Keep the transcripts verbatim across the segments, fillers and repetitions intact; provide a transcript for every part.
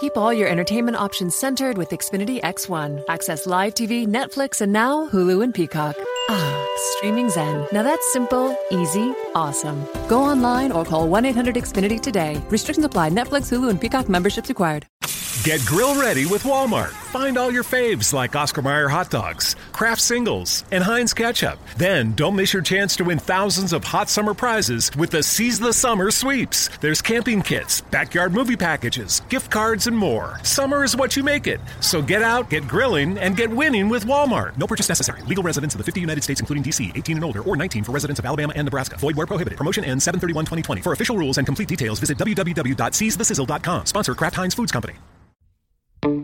Keep all your entertainment options centered with Xfinity X one. Access live T V, Netflix, and now Hulu and Peacock. Ah, streaming zen. Now that's simple, easy, awesome. Go online or call one eight hundred X Finity today. Restrictions apply. Netflix, Hulu, and Peacock memberships required. Get grill ready with Walmart. Find all your faves like Oscar Mayer hot dogs, Kraft singles, and Heinz ketchup. Then don't miss your chance to win thousands of hot summer prizes with the Seize the Summer sweeps. There's camping kits, backyard movie packages, gift cards, and more. Summer is what you make it. So get out, get grilling, and get winning with Walmart. No purchase necessary. Legal residents of the fifty United States, including D C, eighteen and older, or nineteen for residents of Alabama and Nebraska. Void where prohibited. Promotion ends seven thirty-one twenty twenty. For official rules and complete details, visit w w w dot seize the sizzle dot com. Sponsor Kraft Heinz Foods Company. This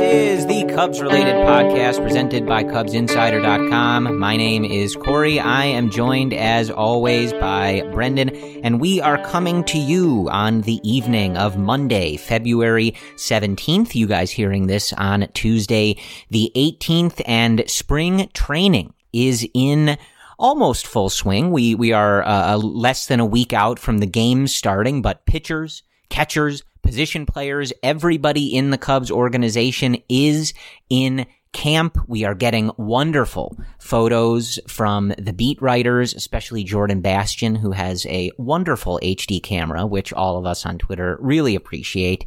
is the Cubs-related podcast presented by Cubs Insider dot com. My name is Corey. I am joined, as always, by Brendan, and we are coming to you on the evening of Monday, February seventeenth. You guys hearing this on Tuesday, the eighteenth, and spring training is in almost full swing. We we are uh, less than a week out from the game starting, but pitchers, catchers, position players, everybody in the Cubs organization is in camp. We are getting wonderful photos from the beat writers, especially Jordan Bastian, who has a wonderful H D camera, which all of us on Twitter really appreciate.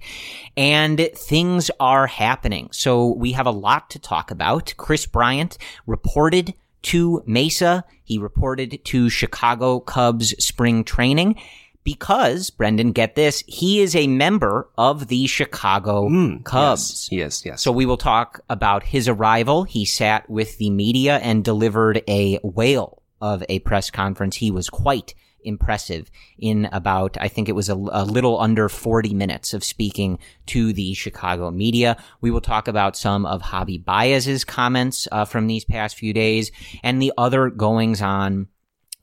And things are happening. So we have a lot to talk about. Chris Bryant reported to Mesa. He reported to Chicago Cubs spring training because, Brendan, get this, he is a member of the Chicago mm, Cubs. Yes, yes, yes. So we will talk about his arrival. He sat with the media and delivered a whale of a press conference. He was quite impressive in about, I think it was a, a little under forty minutes of speaking to the Chicago media. We will talk about some of Javi Baez's comments uh, from these past few days and the other goings on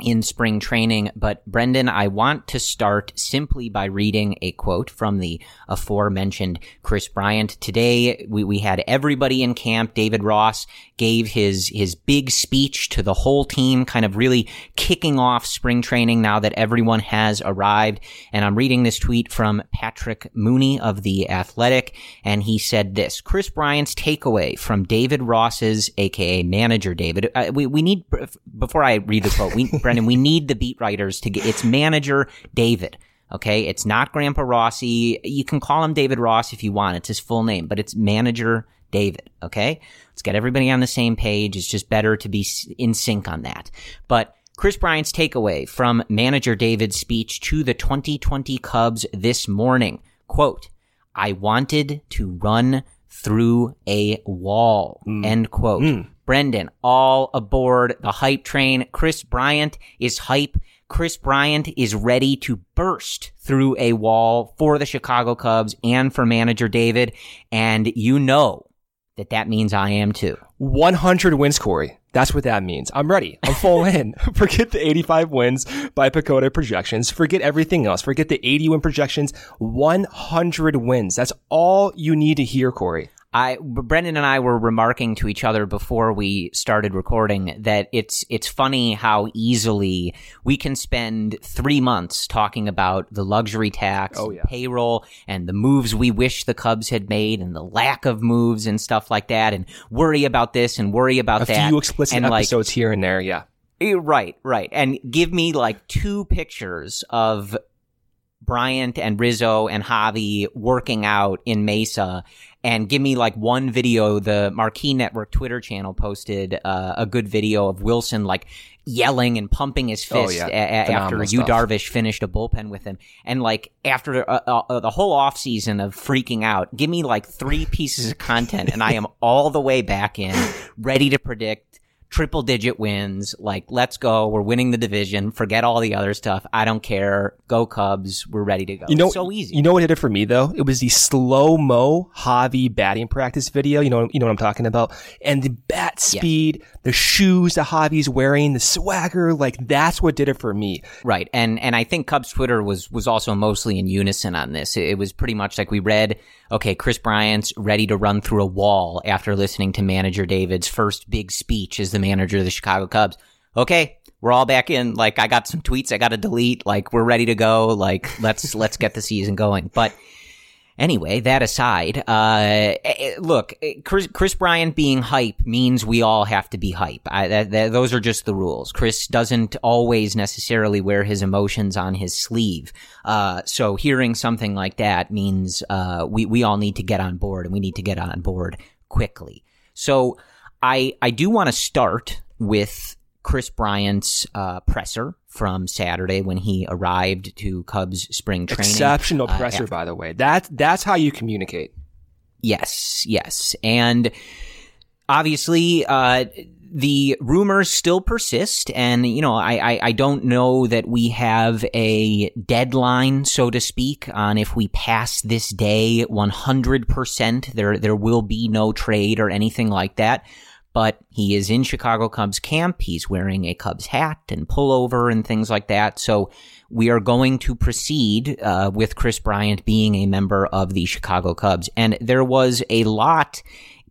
in spring training. But Brendan, I want to start simply by reading a quote from the aforementioned Chris Bryant. Today, we, we had everybody in camp. David Ross gave his, his big speech to the whole team, kind of really kicking off spring training now that everyone has arrived. And I'm reading this tweet from Patrick Mooney of The Athletic. And he said this: Chris Bryant's takeaway from David Ross's, A K A manager David. Uh, we, we need, before I read the quote, we Brendan, we need the beat writers to get, it's manager David, okay? It's not Grandpa Rossi. You can call him David Ross if you want. It's his full name, but it's manager David, okay? Let's get everybody on the same page. It's just better to be in sync on that. But Chris Bryant's takeaway from manager David's speech to the twenty twenty Cubs this morning, quote, I wanted to run through a wall, mm. end quote. Mm. Brendan, all aboard the hype train. Chris Bryant is hype. Chris Bryant is ready to burst through a wall for the Chicago Cubs and for manager David, and you know that that means I am too. one hundred wins, Corey. That's what that means. I'm ready. I'm full in. Forget the eighty-five wins by PECOTA projections. Forget everything else. Forget the eighty-win projections. one hundred wins. That's all you need to hear, Corey. I, Brendan and I were remarking to each other before we started recording that it's it's funny how easily we can spend three months talking about the luxury tax, oh, yeah. payroll, and the moves we wish the Cubs had made, and the lack of moves and stuff like that, and worry about this and worry about a that. A few explicit and episodes like, here and there, yeah. Right, right. And give me like two pictures of Bryant and Rizzo and Javi working out in Mesa, and give me like one video. The Marquee Network Twitter channel posted uh, a good video of Wilson like yelling and pumping his fist oh, yeah. a- after Yu Darvish finished a bullpen with him. And like after uh, uh, the whole offseason of freaking out, give me like three pieces of content and I am all the way back in, ready to predict triple digit wins. Like, let's go. We're winning the division. Forget all the other stuff. I don't care. Go Cubs. We're ready to go. You know, it's so easy. You know what did it for me though? It was the slow-mo Javi batting practice video. You know, you know what I'm talking about. And the bat speed, yeah. the shoes that Javi's wearing, the swagger, like that's what did it for me. Right. And and I think Cubs Twitter was was also mostly in unison on this. It, it was pretty much like we read, okay, Chris Bryant's ready to run through a wall after listening to manager David's first big speech as the manager of the Chicago Cubs. Okay, we're all back in. Like, I got some tweets I got to delete. Like, we're ready to go. Like, let's let's get the season going. But anyway, that aside, uh, look, Chris, Chris Bryant being hype means we all have to be hype. I, that, that, those are just the rules. Chris doesn't always necessarily wear his emotions on his sleeve. Uh, so hearing something like that means uh, we, we all need to get on board, and we need to get on board quickly. So I, I do want to start with Chris Bryant's uh, presser from Saturday when he arrived to Cubs spring training. Exceptional uh, presser, after. by the way. That, that's how you communicate. Yes, yes. And obviously, uh, the rumors still persist, and, you know, I, I, I don't know that we have a deadline, so to speak, on if we pass this day one hundred percent, there, there will be no trade or anything like that. But he is in Chicago Cubs camp. He's wearing a Cubs hat and pullover and things like that. So we are going to proceed uh, with Chris Bryant being a member of the Chicago Cubs. And there was a lot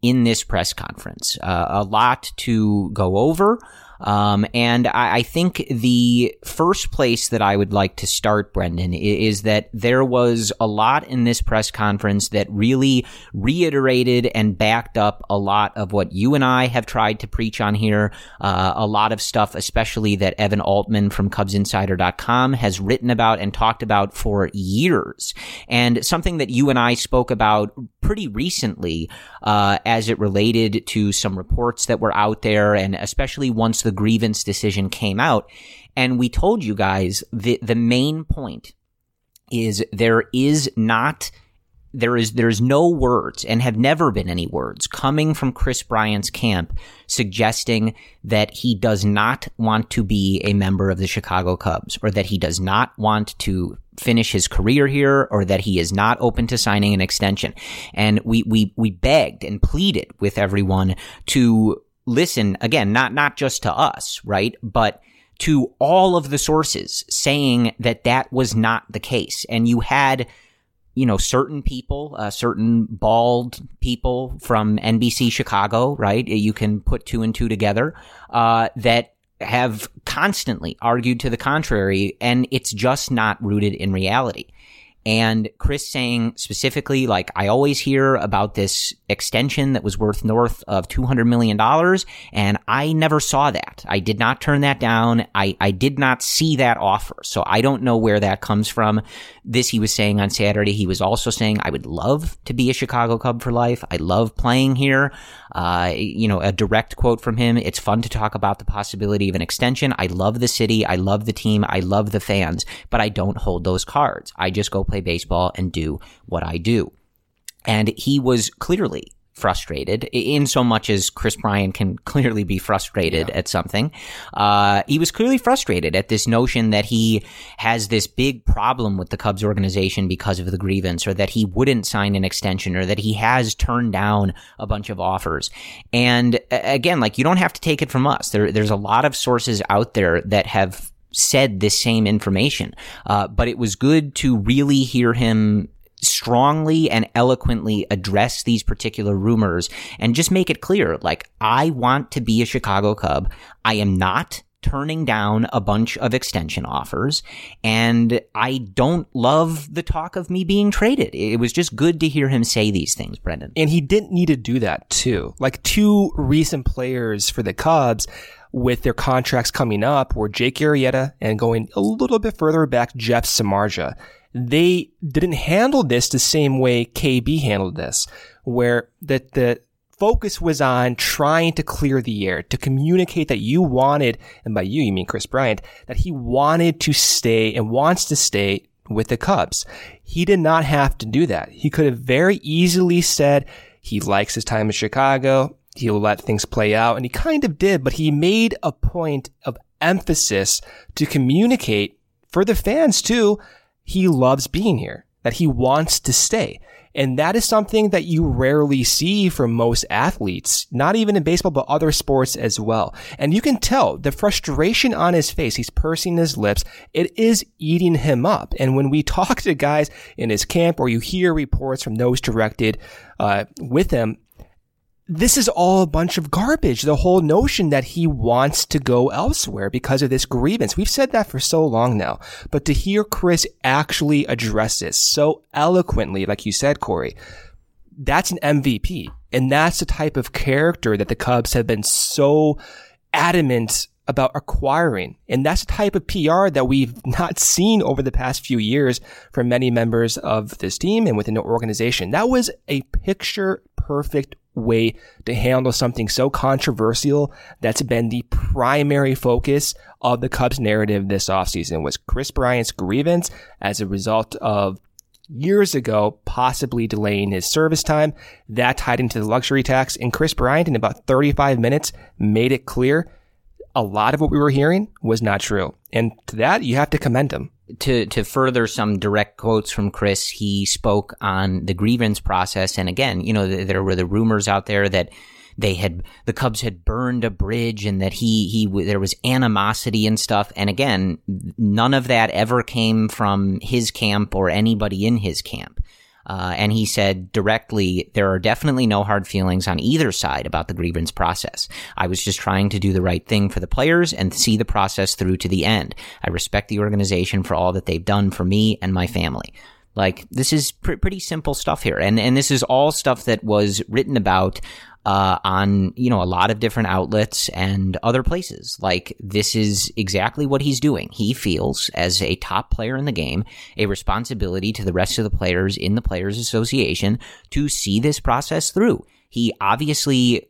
in this press conference, uh, a lot to go over. Um, and I, I think the first place that I would like to start, Brendan, is, is that there was a lot in this press conference that really reiterated and backed up a lot of what you and I have tried to preach on here. Uh, a lot of stuff, especially that Evan Altman from Cubs Insider dot com has written about and talked about for years. And something that you and I spoke about pretty recently, uh, as it related to some reports that were out there, and especially once the the grievance decision came out. And we told you guys the the main point is there is not there is there's no words, and have never been any words coming from Chris Bryant's camp suggesting that he does not want to be a member of the Chicago Cubs, or that he does not want to finish his career here, or that he is not open to signing an extension. And we we we begged and pleaded with everyone to listen, again, not not just to us, right, but to all of the sources saying that that was not the case. And you had, you know, certain people, uh, certain bald people from N B C Chicago, right, you can put two and two together, uh, that have constantly argued to the contrary, and it's just not rooted in reality. And Chris saying specifically, like, I always hear about this extension that was worth north of two hundred million dollars, and I never saw that. I did not turn that down. I, I did not see that offer. So I don't know where that comes from. This he was saying on Saturday. He was also saying, I would love to be a Chicago Cub for life. I love playing here. Uh, you know, a direct quote from him. It's fun to talk about the possibility of an extension. I love the city. I love the team. I love the fans, but I don't hold those cards. I just go play baseball and do what I do. And he was clearly frustrated, in so much as Chris Bryant can clearly be frustrated yeah. at something. Uh, he was clearly frustrated at this notion that he has this big problem with the Cubs organization because of the grievance, or that he wouldn't sign an extension, or that he has turned down a bunch of offers. And again, like, you don't have to take it from us. There, there's a lot of sources out there that have said this same information. Uh, but it was good to really hear him strongly and eloquently address these particular rumors and just make it clear, like, I want to be a Chicago Cub. I am not turning down a bunch of extension offers, and I don't love the talk of me being traded. It was just good to hear him say these things, Brendan. And he didn't need to do that too. Like, two recent players for the Cubs with their contracts coming up were Jake Arrieta and, going a little bit further back, Jeff Samardzija. They didn't handle this the same way K B handled this, where that the focus was on trying to clear the air, to communicate that you wanted, and by you, you mean Chris Bryant, that he wanted to stay and wants to stay with the Cubs. He did not have to do that. He could have very easily said he likes his time in Chicago, he'll let things play out, and he kind of did, but he made a point of emphasis to communicate for the fans too, he loves being here, that he wants to stay. And that is something that you rarely see from most athletes, not even in baseball, but other sports as well. And you can tell the frustration on his face. He's pursing his lips. It is eating him up. And when we talk to guys in his camp, or you hear reports from those directed uh, with him, this is all a bunch of garbage. The whole notion that he wants to go elsewhere because of this grievance. We've said that for so long now. But to hear Chris actually address this so eloquently, like you said, Corey, that's an M V P. And that's the type of character that the Cubs have been so adamant about acquiring. And that's the type of P R that we've not seen over the past few years from many members of this team and within the organization. That was a picture-perfect way to handle something so controversial that's been the primary focus of the Cubs narrative this offseason, was Chris Bryant's grievance as a result of years ago possibly delaying his service time. That tied into the luxury tax, and Chris Bryant in about thirty-five minutes made it clear a lot of what we were hearing was not true. And to that, you have to commend him. To to further some direct quotes from Chris, he spoke on the grievance process. And again, you know, th- there were the rumors out there that they had, the Cubs had burned a bridge, and that he, he, there was animosity and stuff. And again, none of that ever came from his camp or anybody in his camp. Uh, and he said directly, there are definitely no hard feelings on either side about the grievance process. I was just trying to do the right thing for the players and see the process through to the end. I respect the organization for all that they've done for me and my family. Like, this is pr- pretty simple stuff here. And, and this is all stuff that was written about Uh, on, you know, a lot of different outlets and other places. Like, this is exactly what he's doing. He feels, as a top player in the game, a responsibility to the rest of the players in the Players Association to see this process through. He obviously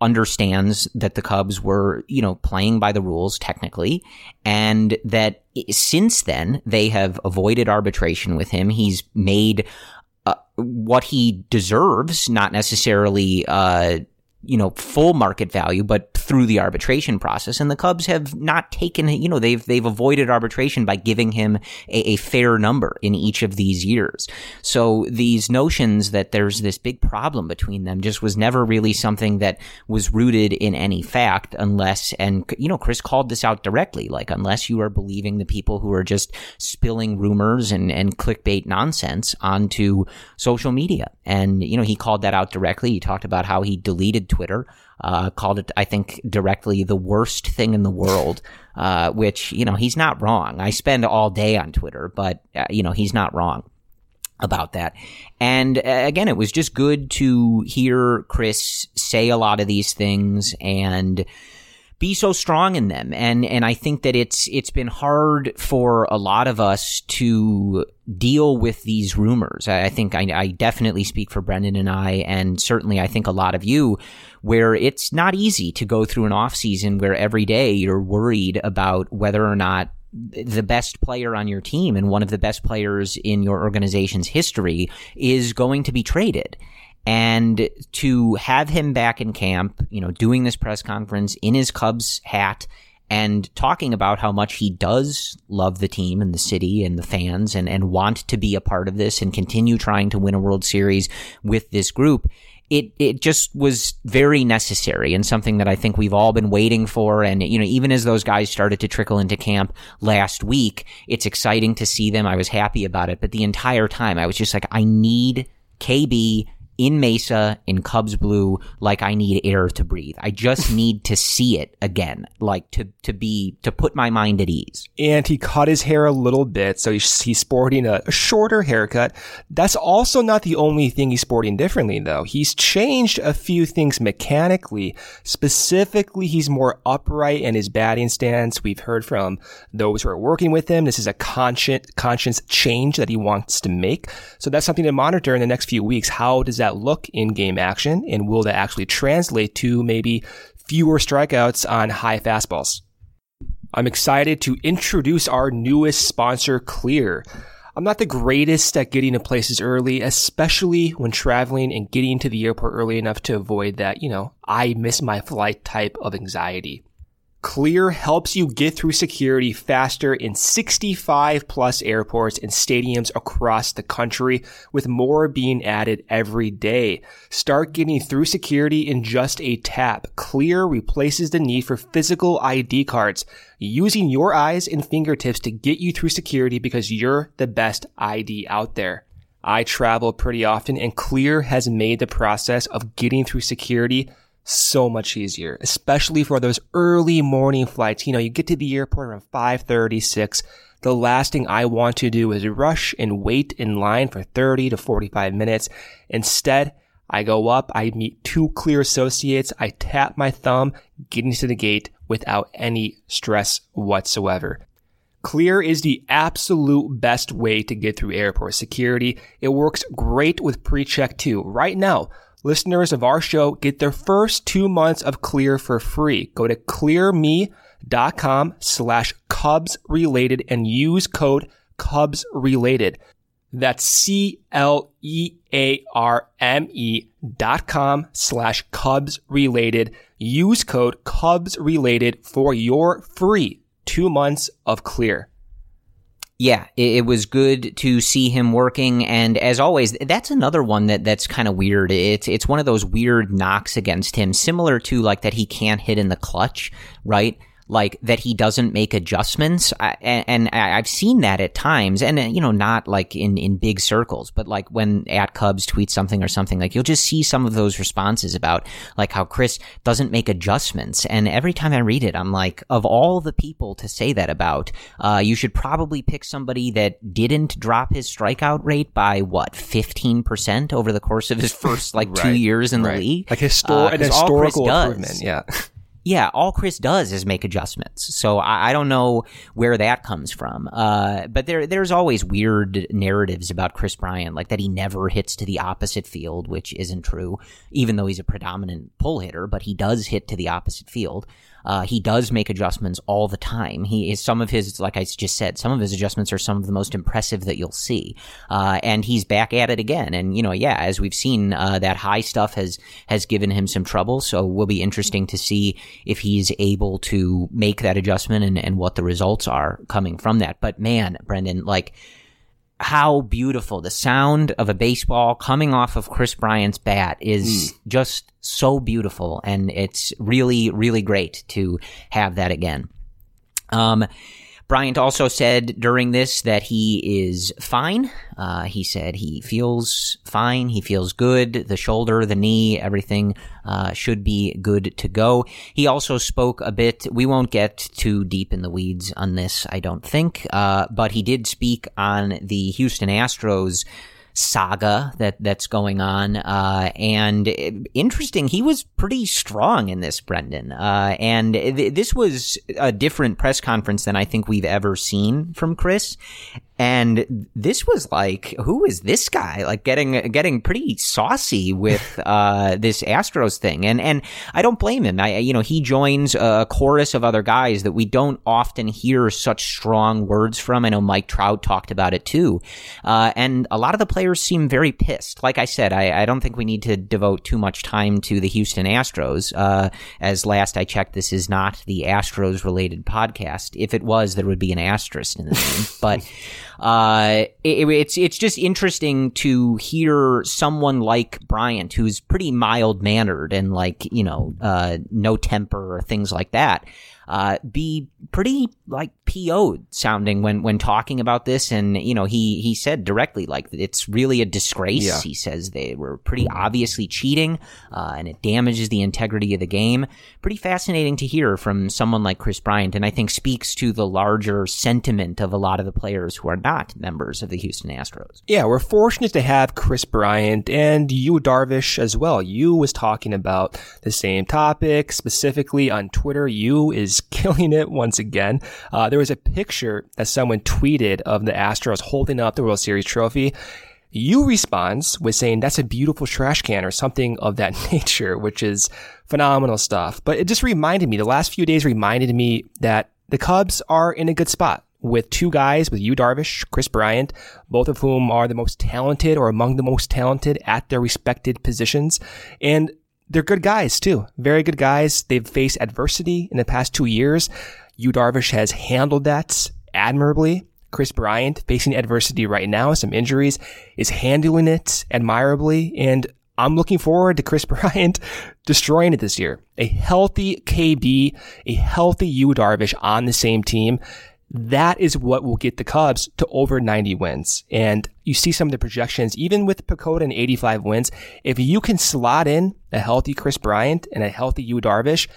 understands that the Cubs were, you know, playing by the rules technically, and that since then they have avoided arbitration with him. He's made Uh, what he deserves, not necessarily, uh, you know, full market value, but through the arbitration process. And the Cubs have not taken, you know, they've, they've avoided arbitration by giving him a, a fair number in each of these years. So these notions that there's this big problem between them just was never really something that was rooted in any fact, unless, and, you know, Chris called this out directly, like, unless you are believing the people who are just spilling rumors and, and clickbait nonsense onto social media. And, you know, he called that out directly. He talked about how he deleted Twitter. Uh, called it, I think, directly the worst thing in the world, uh, which, you know, he's not wrong. I spend all day on Twitter, but, uh, you know, he's not wrong about that. And uh, again, it was just good to hear Chris say a lot of these things and be so strong in them. And, and I think that it's, it's been hard for a lot of us to deal with these rumors. I, I think I, I definitely speak for Brendan and I, and certainly I think a lot of you, where it's not easy to go through an off season where every day you're worried about whether or not the best player on your team and one of the best players in your organization's history is going to be traded. And to have him back in camp, you know, doing this press conference in his Cubs hat and talking about how much he does love the team and the city and the fans and, and want to be a part of this and continue trying to win a World Series with this group, it it just was very necessary and something that I think we've all been waiting for. And, you know, even as those guys started to trickle into camp last week, it's exciting to see them. I was happy about it. But the entire time, I was just like, I need K B in Mesa, in Cubs blue, like I need air to breathe. I just need to see it again, like to to be to put my mind at ease. And he cut his hair a little bit, so he's, he's sporting a, a shorter haircut. That's also not the only thing he's sporting differently, though. He's changed a few things mechanically. Specifically, he's more upright in his batting stance. We've heard from those who are working with him. This is a conscious conscious change that he wants to make. So that's something to monitor in the next few weeks. How does that look in game action, and will that actually translate to maybe fewer strikeouts on high fastballs? I'm excited to introduce our newest sponsor, Clear. I'm not the greatest at getting to places early, especially when traveling and getting to the airport early enough to avoid that, you know, I miss my flight type of anxiety. Clear helps you get through security faster in sixty-five plus airports and stadiums across the country, with more being added every day. Start getting through security in just a tap. Clear replaces the need for physical I D cards, using your eyes and fingertips to get you through security because you're the best I D out there. I travel pretty often, and Clear has made the process of getting through security so much easier, especially for those early morning flights. You know, you get to the airport around five thirty, six. The last thing I want to do is rush and wait in line for thirty to forty-five minutes. Instead, I go up, I meet two Clear associates, I tap my thumb, get into the gate without any stress whatsoever. Clear is the absolute best way to get through airport security. It works great with pre-check too. Right now, listeners of our show get their first two months of Clear for free. Go to clearme.com slash cubsrelated and use code cubsrelated. That's C-L-E-A-R-M-E dot com slash cubsrelated. Use code cubsrelated for your free two months of Clear. Yeah, it was good to see him working, and as always, that's another one that, that's kind of weird. It's it's one of those weird knocks against him, similar to like that he can't hit in the clutch, right? Like that he doesn't make adjustments, I, and, and I've seen that at times, and you know, not like in, in big circles, but like when at Cubs tweets something or something, like you'll just see some of those responses about like how Chris doesn't make adjustments, and every time I read it, I'm like, of all the people to say that about, uh, you should probably pick somebody that didn't drop his strikeout rate by what fifteen percent over the course of his first like right, two years in right. the league, like histor- uh, an historical improvement, does, yeah. Yeah, all Chris does is make adjustments. So I, I don't know where that comes from. Uh, but there, there's always weird narratives about Chris Bryant, like that he never hits to the opposite field, which isn't true, even though he's a predominant pull hitter, but he does hit to the opposite field. Uh, he does make adjustments all the time. He is some of his, like I just said, some of his adjustments are some of the most impressive that you'll see. Uh, and he's back at it again. And, you know, yeah, as we've seen, uh, that high stuff has, has given him some trouble. So it will be interesting to see if he's able to make that adjustment and, and what the results are coming from that. But man, Brendan, like, how beautiful the sound of a baseball coming off of Chris Bryant's bat is mm. just so beautiful. And it's really, really great to have that again. Um, Bryant also said during this that he is fine. Uh, he said he feels fine. He feels good. The shoulder, the knee, everything uh, should be good to go. He also spoke a bit. We won't get too deep in the weeds on this, I don't think. Uh, but he did speak on the Houston Astros saga that that's going on. Uh, and interesting, he was pretty strong in this, Brendan. Uh, and th- this was a different press conference than I think we've ever seen from Chris. And this was like, who is this guy? Like getting getting pretty saucy with uh, this Astros thing, and and I don't blame him. I you know he joins a chorus of other guys that we don't often hear such strong words from. I know Mike Trout talked about it too, uh, and a lot of the players players seem very pissed. Like I said, I, I don't think we need to devote too much time to the Houston Astros. Uh, as last I checked, this is not the Astros-related podcast. If it was, there would be an asterisk in the name. But uh, it, it's it's just interesting to hear someone like Bryant, who's pretty mild-mannered and, like, you know, uh, no temper or things like that, Uh, be pretty like P O'd sounding when, when talking about this. And, you know, he, he said directly, like, it's really a disgrace. Yeah. He says they were pretty obviously cheating, uh, and it damages the integrity of the game. Pretty fascinating to hear from someone like Chris Bryant. And I think speaks to the larger sentiment of a lot of the players who are not members of the Houston Astros. Yeah. We're fortunate to have Chris Bryant and Yu Darvish as well. Yu was talking about the same topic specifically on Twitter. Yu is killing it once again. Uh, there was a picture that someone tweeted of the Astros holding up the World Series trophy. Yu responds with saying, "That's a beautiful trash can," or something of that nature, which is phenomenal stuff. But it just reminded me, the last few days reminded me that the Cubs are in a good spot with two guys, with Yu Darvish, Chris Bryant, both of whom are the most talented or among the most talented at their respected positions. And they're good guys, too. Very good guys. They've faced adversity in the past two years. Yu Darvish has handled that admirably. Chris Bryant, facing adversity right now, some injuries, is handling it admirably. And I'm looking forward to Chris Bryant destroying it this year. A healthy K B, a healthy Yu Darvish on the same team. That is what will get the Cubs to over ninety wins. And you see some of the projections, even with PECOTA and eighty-five wins, if you can slot in a healthy Chris Bryant and a healthy Yu Darvish,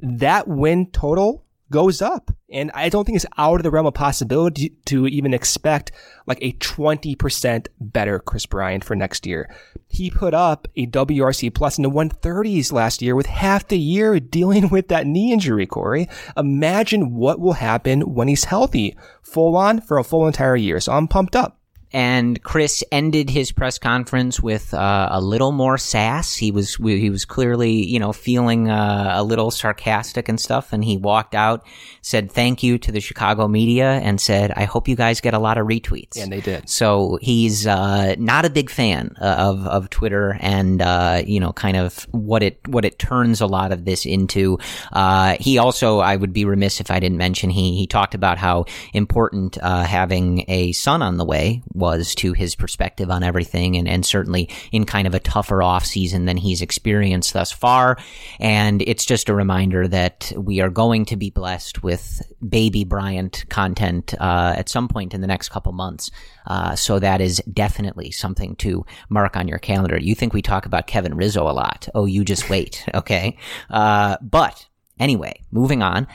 that win total goes up. And I don't think it's out of the realm of possibility to even expect like a twenty percent better Chris Bryant for next year. He put up a W R C plus in the one thirties last year with half the year dealing with that knee injury, Corey. Imagine what will happen when he's healthy, full on for a full entire year. So I'm pumped up. And Chris ended his press conference with uh, a little more sass. He was he was clearly, you know, feeling uh, a little sarcastic and stuff. And he walked out, said thank you to the Chicago media, and said, "I hope you guys get a lot of retweets." And they did. So he's uh, not a big fan of of Twitter, and uh, you know, kind of what it what it turns a lot of this into. Uh, he also, I would be remiss if I didn't mention, he he talked about how important uh, having a son on the way was to his perspective on everything, and, and certainly in kind of a tougher off season than he's experienced thus far. And it's just a reminder that we are going to be blessed with baby Bryant content uh, at some point in the next couple months. Uh, so that is definitely something to mark on your calendar. You think we talk about Kevin Rizzo a lot. Oh, you just wait. Okay. Uh, but anyway, moving on.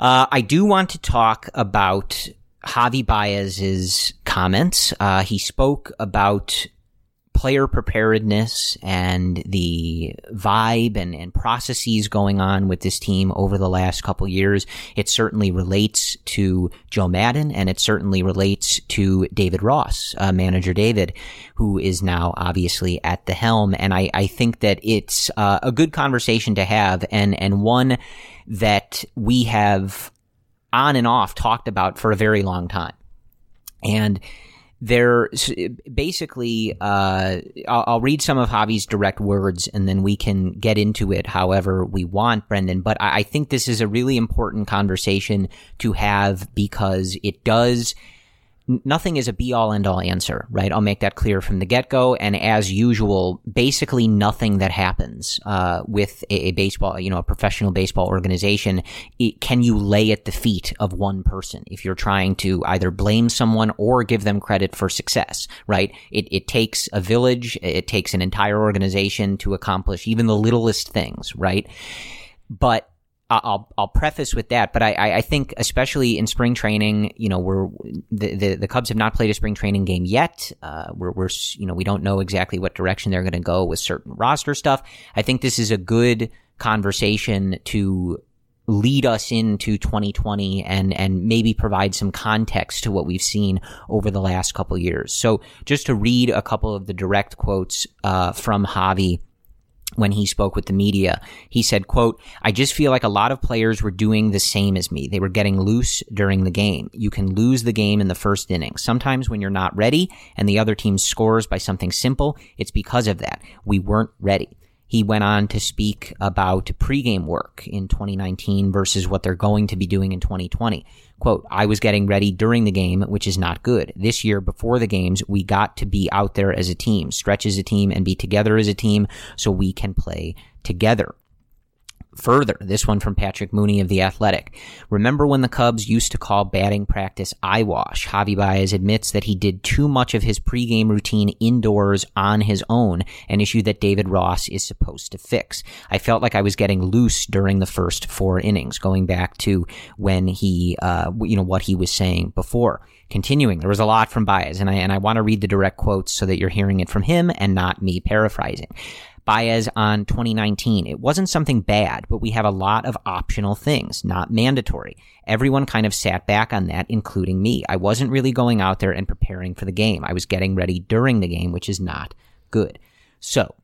Uh, I do want to talk about Javi Baez's comments. Uh, he spoke about player preparedness and the vibe and, and processes going on with this team over the last couple years. It certainly relates to Joe Maddon, and it certainly relates to David Ross, uh, manager David, who is now obviously at the helm. And I, I think that it's uh, a good conversation to have, and, and one that we have on and off talked about for a very long time. And there basically, uh, I'll, I'll read some of Javi's direct words, and then we can get into it however we want, Brendan. But I, I think this is a really important conversation to have, because it does, nothing is a be-all, end-all answer, right? I'll make that clear from the get-go. And as usual, basically nothing that happens uh, with a, a baseball, you know, a professional baseball organization, it, can you lay at the feet of one person if you're trying to either blame someone or give them credit for success, right? It, it takes a village, it takes an entire organization to accomplish even the littlest things, right? But I'll I'll preface with that, but I I think especially in spring training, you know, we're the the, the Cubs have not played a spring training game yet. Uh, we're we're you know we don't know exactly what direction they're going to go with certain roster stuff. I think this is a good conversation to lead us into twenty twenty and and maybe provide some context to what we've seen over the last couple of years. So just to read a couple of the direct quotes uh, from Javi. when he spoke with the media, he said, quote, "I just feel like a lot of players were doing the same as me. They were getting loose during the game. You can lose the game in the first inning. Sometimes when you're not ready and the other team scores by something simple, it's because of that. We weren't ready." He went on to speak about pregame work in twenty nineteen versus what they're going to be doing in twenty twenty. Quote, "I was getting ready during the game, which is not good. This year, before the games, we got to be out there as a team, stretch as a team, and be together as a team so we can play together." Further, this one from Patrick Mooney of The Athletic. "Remember when the Cubs used to call batting practice eyewash? Javi Baez admits that he did too much of his pregame routine indoors on his own, an issue that David Ross is supposed to fix. I felt like I was getting loose during the first four innings," going back to when he, uh, you know, what he was saying before. Continuing, there was a lot from Baez, and I, and I want to read the direct quotes so that you're hearing it from him and not me paraphrasing. Baez on twenty nineteen, "It wasn't something bad, but we have a lot of optional things, not mandatory. Everyone kind of sat back on that, including me. I wasn't really going out there and preparing for the game. I was getting ready during the game, which is not good." So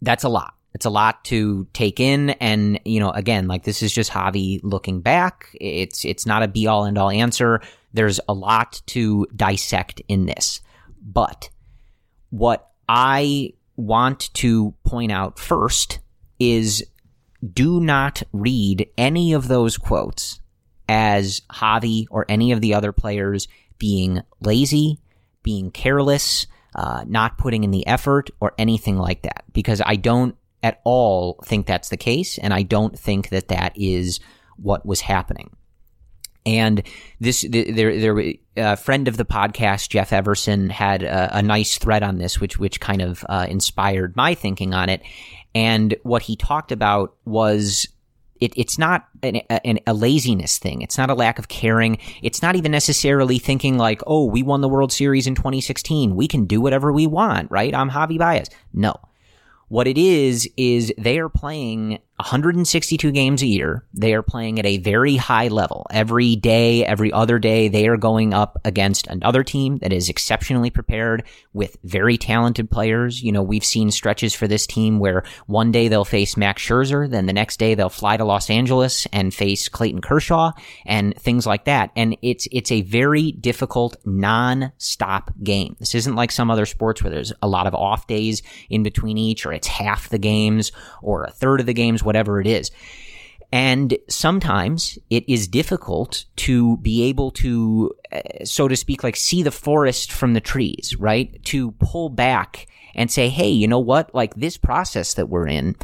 that's a lot. It's a lot to take in. And, you know, again, like this is just Javi looking back. It's, it's not a be all end all answer. There's a lot to dissect in this, but what I want to point out first is do not read any of those quotes as Javi or any of the other players being lazy, being careless, uh, not putting in the effort or anything like that, because I don't at all think that's the case. And I don't think that that is what was happening. And this, there, there, a friend of the podcast, Jeff Everson, had a, a nice thread on this, which, which kind of uh, inspired my thinking on it. And what he talked about was it, it's not an, an, a laziness thing. It's not a lack of caring. It's not even necessarily thinking like, oh, we won the World Series in twenty sixteen. We can do whatever we want, right? I'm Javi Baez. No. What it is, is they are playing one hundred sixty-two games a year. They are playing at a very high level. Every day, every other day, they are going up against another team that is exceptionally prepared with very talented players. You know, we've seen stretches for this team where one day they'll face Max Scherzer, then the next day they'll fly to Los Angeles and face Clayton Kershaw and things like that. And it's, it's a very difficult non-stop game. This isn't like some other sports where there's a lot of off days in between each, or it's half the games or a third of the games, whatever it is. And sometimes it is difficult to be able to, so to speak, like see the forest from the trees, right? To pull back and say, hey, you know what? Like this process that we're in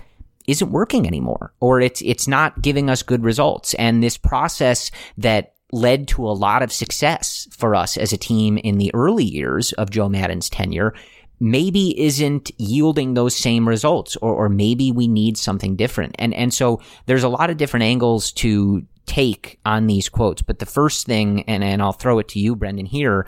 isn't working anymore, or it's, it's not giving us good results. And this process that led to a lot of success for us as a team in the early years of Joe Maddon's tenure maybe isn't yielding those same results, or, or maybe we need something different. And, and so there's a lot of different angles to take on these quotes. But the first thing, and, and I'll throw it to you, Brendan, here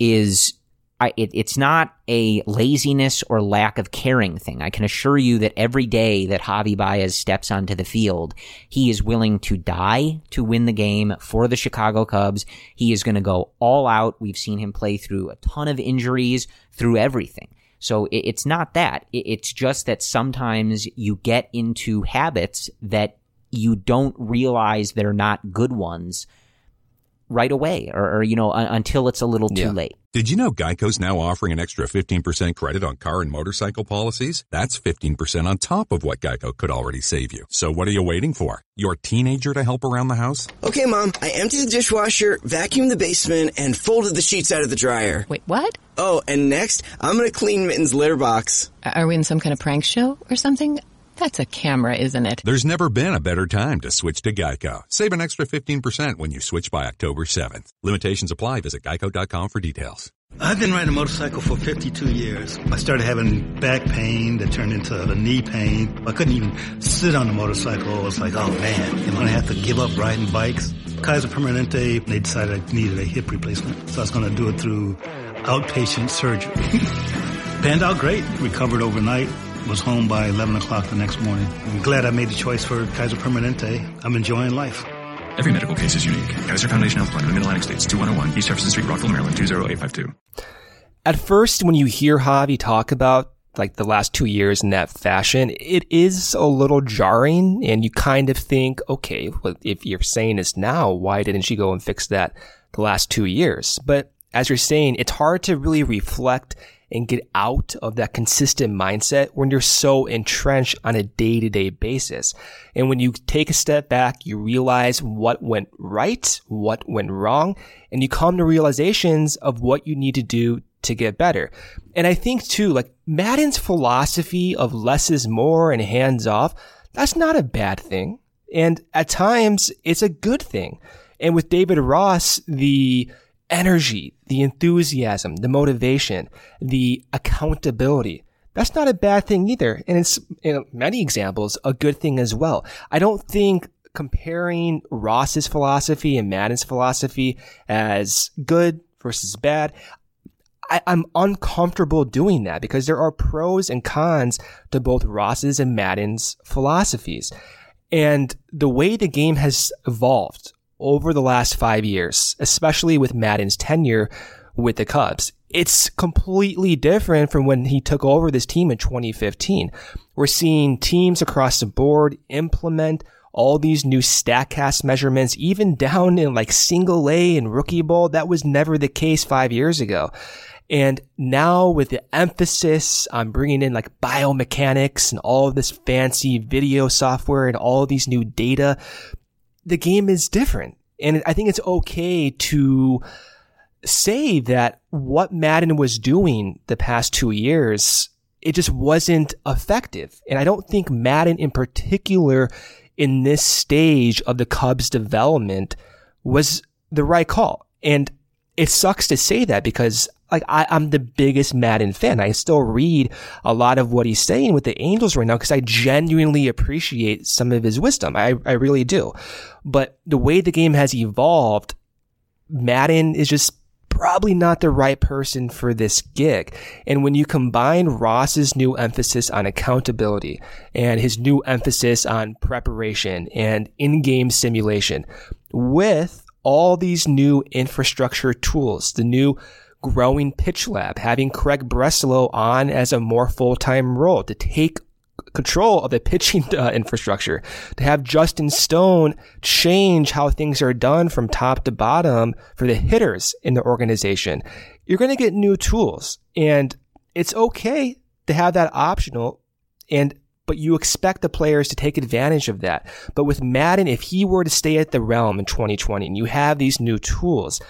is I, it, it's not a laziness or lack of caring thing. I can assure you that every day that Javi Baez steps onto the field, he is willing to die to win the game for the Chicago Cubs. He is going to go all out. We've seen him play through a ton of injuries, through everything. So it, it's not that. It, it's just that sometimes you get into habits that you don't realize they're not good ones right away, or, or you know, uh, until it's a little too yeah. late. Did you know Geico's now offering an extra fifteen percent credit on car and motorcycle policies? That's fifteen percent on top of what Geico could already save you. So what are you waiting for? Your teenager to help around the house? Okay, Mom, I emptied the dishwasher, vacuumed the basement, and folded the sheets out of the dryer. Wait, what? Oh, and next, I'm going to clean Mitten's litter box. Are we in some kind of prank show or something? That's a camera, isn't it? There's never been a better time to switch to Geico. Save an extra fifteen percent when you switch by October seventh. Limitations apply. Visit geico dot com for details. I've been riding a motorcycle for fifty-two years. I started having back pain that turned into a knee pain. I couldn't even sit on the motorcycle. I was like, oh, man, am I going to have to give up riding bikes? Kaiser Permanente, they decided I needed a hip replacement, so I was going to do it through outpatient surgery. Panned out great. Recovered overnight. Was home by eleven o'clock the next morning. I'm glad I made the choice for Kaiser Permanente. I'm enjoying life. Every medical case is unique. Kaiser Foundation Health Plan, Mid Atlantic States, two one oh one, East Jefferson Street, Rockville, Maryland, two oh eight five two. At first, when you hear Javi talk about like the last two years in that fashion, it is a little jarring. And you kind of think, okay, well, if you're saying this now, why didn't she go and fix that the last two years? But as you're saying, it's hard to really reflect and get out of that consistent mindset when you're so entrenched on a day-to-day basis. And when you take a step back, you realize what went right, what went wrong, and you come to realizations of what you need to do to get better. And I think too, like Maddon's philosophy of less is more and hands off, that's not a bad thing. And at times, it's a good thing. And with David Ross, the energy, the enthusiasm, the motivation, the accountability, that's not a bad thing either. And it's, in many examples, a good thing as well. I don't think comparing Ross's philosophy and Maddon's philosophy as good versus bad, I, I'm uncomfortable doing that because there are pros and cons to both Ross's and Maddon's philosophies. And the way the game has evolved over the last five years, especially with Maddon's tenure with the Cubs, it's completely different from when he took over this team in twenty fifteen. We're seeing teams across the board implement all these new Statcast measurements, even down in like single A and rookie ball. That was never the case five years ago. And now with the emphasis on bringing in like biomechanics and all of this fancy video software and all these new data, the game is different. And I think it's okay to say that what Maddon was doing the past two years, it just wasn't effective. And I don't think Maddon in particular in this stage of the Cubs' development was the right call. And it sucks to say that because like I, I'm the biggest Maddon fan. I still read a lot of what he's saying with the Angels right now because I genuinely appreciate some of his wisdom. I, I really do. But the way the game has evolved, Maddon is just probably not the right person for this gig. And when you combine Ross's new emphasis on accountability and his new emphasis on preparation and in-game simulation with all these new infrastructure tools, the new growing pitch lab, having Craig Breslow on as a more full-time role to take control of the pitching uh, infrastructure, to have Justin Stone change how things are done from top to bottom for the hitters in the organization, you're going to get new tools. And it's okay to have that optional, and but you expect the players to take advantage of that. But with Maddon, if he were to stay at the Realm in twenty twenty and you have these new tools,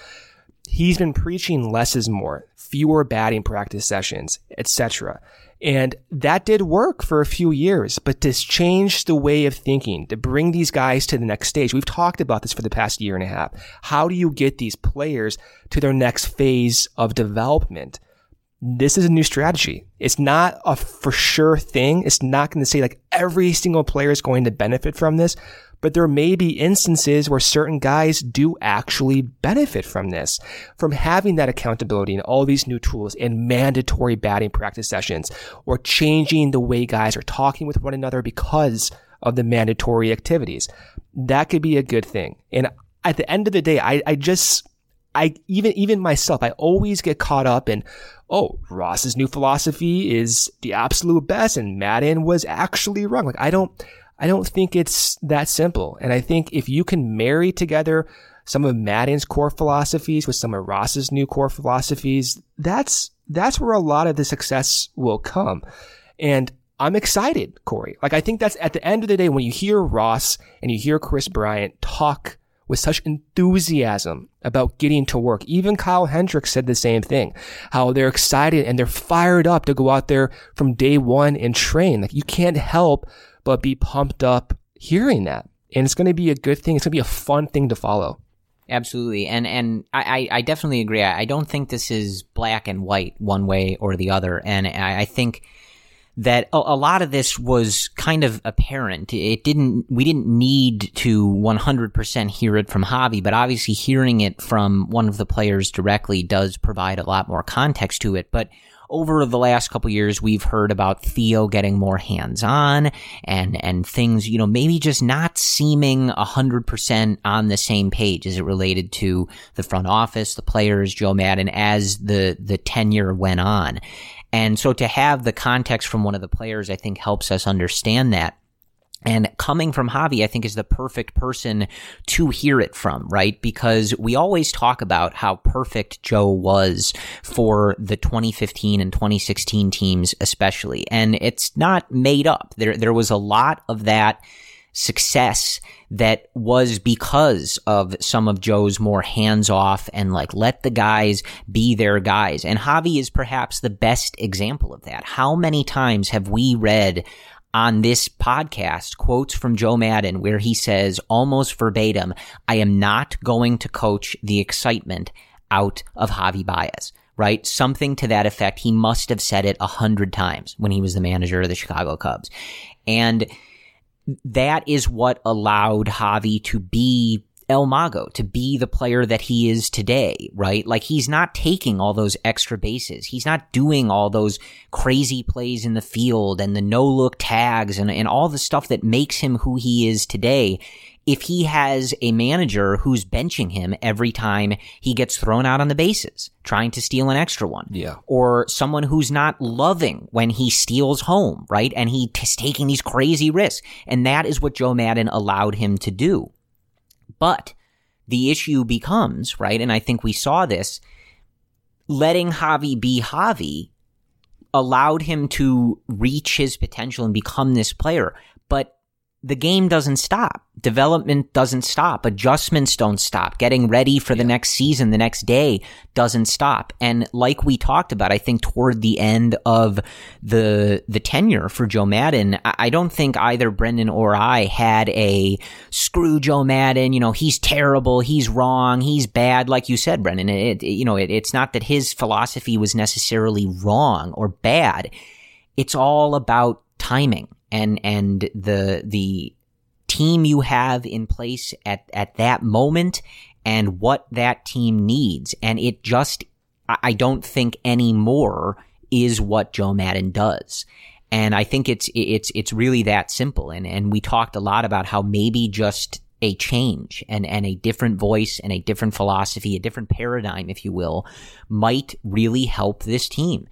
he's been preaching less is more, fewer batting practice sessions, et cetera. And that did work for a few years, but this changed the way of thinking to bring these guys to the next stage. We've talked about this for the past year and a half. How do you get these players to their next phase of development? This is a new strategy. It's not a for sure thing. It's not going to say like every single player is going to benefit from this, but there may be instances where certain guys do actually benefit from this, from having that accountability and all these new tools and mandatory batting practice sessions, or changing the way guys are talking with one another because of the mandatory activities. That could be a good thing. And at the end of the day, I, I just... I even even myself, I always get caught up in, oh, Ross's new philosophy is the absolute best and Maddon was actually wrong. Like I don't I don't think it's that simple. And I think if you can marry together some of Maddon's core philosophies with some of Ross's new core philosophies, that's that's where a lot of the success will come. And I'm excited, Corey. Like I think that's at the end of the day, when you hear Ross and you hear Chris Bryant talk with such enthusiasm about getting to work. Even Kyle Hendricks said the same thing, how they're excited and they're fired up to go out there from day one and train. Like you can't help but be pumped up hearing that. And it's going to be a good thing. It's going to be a fun thing to follow. Absolutely. And and I, I definitely agree. I don't think this is black and white one way or the other. And I think that a lot of this was kind of apparent. It didn't, we didn't need to one hundred percent hear it from Javi, but obviously hearing it from one of the players directly does provide a lot more context to it. But over the last couple of years, we've heard about Theo getting more hands-on and, and things, you know, maybe just not seeming one hundred percent on the same page as it related to the front office, the players, Joe Maddon, as the, the tenure went on. And so to have the context from one of the players, I think, helps us understand that. And coming from Javi, I think, is the perfect person to hear it from, right? Because we always talk about how perfect Joe was for the twenty fifteen and twenty sixteen teams especially. And it's not made up. There, there was a lot of that success that was because of some of Joe's more hands-off and like let the guys be their guys. And Javi is perhaps the best example of that. How many times have we read on this podcast quotes from Joe Maddon where he says almost verbatim, I am not going to coach the excitement out of Javi Baez, right? Something to that effect. He must have said it a hundred times when he was the manager of the Chicago Cubs. And that is what allowed Javi to be El Mago, to be the player that he is today, right? Like, he's not taking all those extra bases. He's not doing all those crazy plays in the field and the no-look tags and, and all the stuff that makes him who he is today. If he has a manager who's benching him every time he gets thrown out on the bases, trying to steal an extra one. Yeah. Or someone who's not loving when he steals home, right? And he is taking these crazy risks. And that is what Joe Maddon allowed him to do. But the issue becomes, right, and I think we saw this, letting Javi be Javi allowed him to reach his potential and become this player. But the game doesn't stop. Development doesn't stop. Adjustments don't stop. Getting ready for the next season, the next day, doesn't stop. And like we talked about, I think toward the end of the the tenure for Joe Maddon, I don't think either Brendan or I had a screw Joe Maddon. You know, he's terrible. He's wrong. He's bad. Like you said, Brendan, it, it, you know, it, it's not that his philosophy was necessarily wrong or bad. It's all about timing. And and the the team you have in place at, at that moment and what that team needs. And it just, I don't think anymore is what Joe Maddon does. And I think it's it's it's really that simple. And and we talked a lot about how maybe just a change and, and a different voice and a different philosophy, a different paradigm, if you will, might really help this team.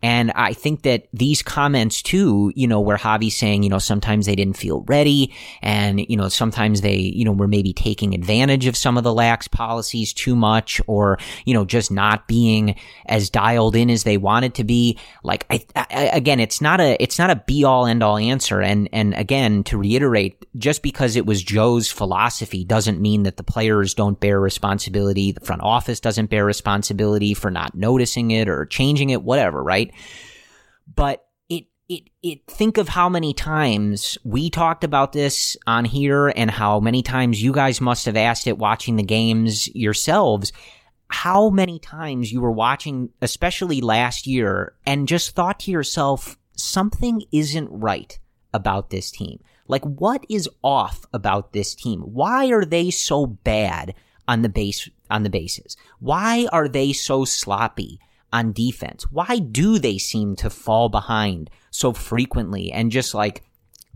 And I think that these comments too, you know, where Javi's saying, you know, sometimes they didn't feel ready and, you know, sometimes they, you know, were maybe taking advantage of some of the lax policies too much or, you know, just not being as dialed in as they wanted to be. Like, I, I again, it's not a, it's not a be all end all answer. And, and again, to reiterate, just because it was Joe's philosophy doesn't mean that the players don't bear responsibility. The front office doesn't bear responsibility for not noticing it or changing it, whatever, right? But it, it, it, think of how many times we talked about this on here and how many times you guys must have asked it watching the games yourselves, how many times you were watching, especially last year, and just thought to yourself, something isn't right about this team. Like, what is off about this team? Why are they so bad on the base, on the bases? Why are they so sloppy on defense? Why do they seem to fall behind so frequently and just like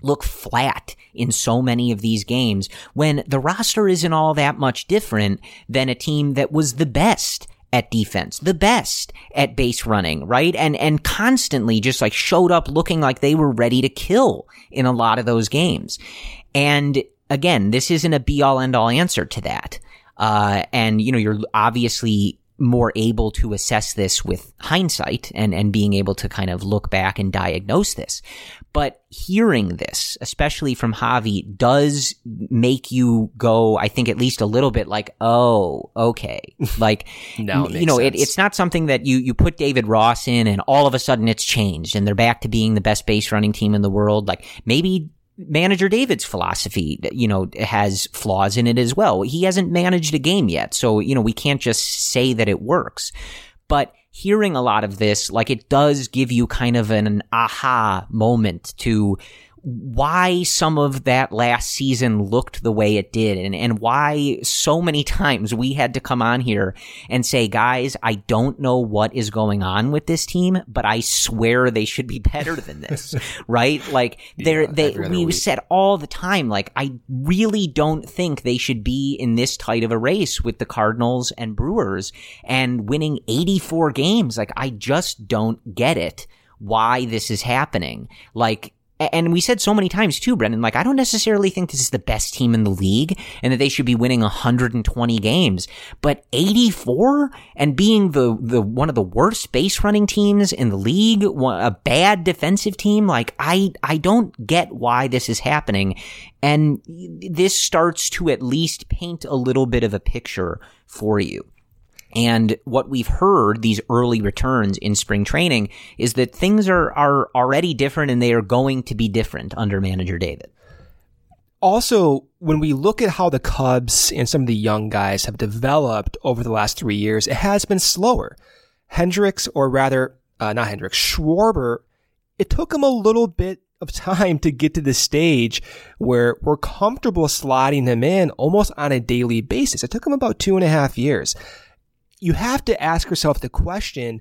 look flat in so many of these games when the roster isn't all that much different than a team that was the best at defense, the best at base running, right? And, and constantly just like showed up looking like they were ready to kill in a lot of those games. And again, this isn't a be all end all answer to that. Uh, and you know, you're obviously more able to assess this with hindsight and, and being able to kind of look back and diagnose this. But hearing this, especially from Javi, does make you go, I think, at least a little bit like, oh, okay. Like, no, you know, it, it's not something that you, you put David Ross in and all of a sudden it's changed and they're back to being the best base running team in the world. Like, maybe Manager David's philosophy, you know, has flaws in it as well. He hasn't managed a game yet. So, you know, we can't just say that it works. But hearing a lot of this, like, it does give you kind of an aha moment to why some of that last season looked the way it did, and, and why so many times we had to come on here and say, guys, I don't know what is going on with this team, but I swear they should be better than this, right? Like they're, yeah, they, we week. said all the time, like, I really don't think they should be in this tight of a race with the Cardinals and Brewers and winning eighty-four games. Like, I just don't get it, why this is happening. Like, and we said so many times too, Brendan, like, I don't necessarily think this is the best team in the league and that they should be winning one hundred twenty games, but eighty-four and being the, the one of the worst base running teams in the league, a bad defensive team. Like, I, I don't get why this is happening. And this starts to at least paint a little bit of a picture for you. And what we've heard, these early returns in spring training, is that things are, are already different and they are going to be different under manager David. Also, when we look at how the Cubs and some of the young guys have developed over the last three years, it has been slower. Hendricks, or rather, uh, not Hendricks, Schwarber, it took him a little bit of time to get to the stage where we're comfortable slotting him in almost on a daily basis. It took him about two and a half years. You have to ask yourself the question,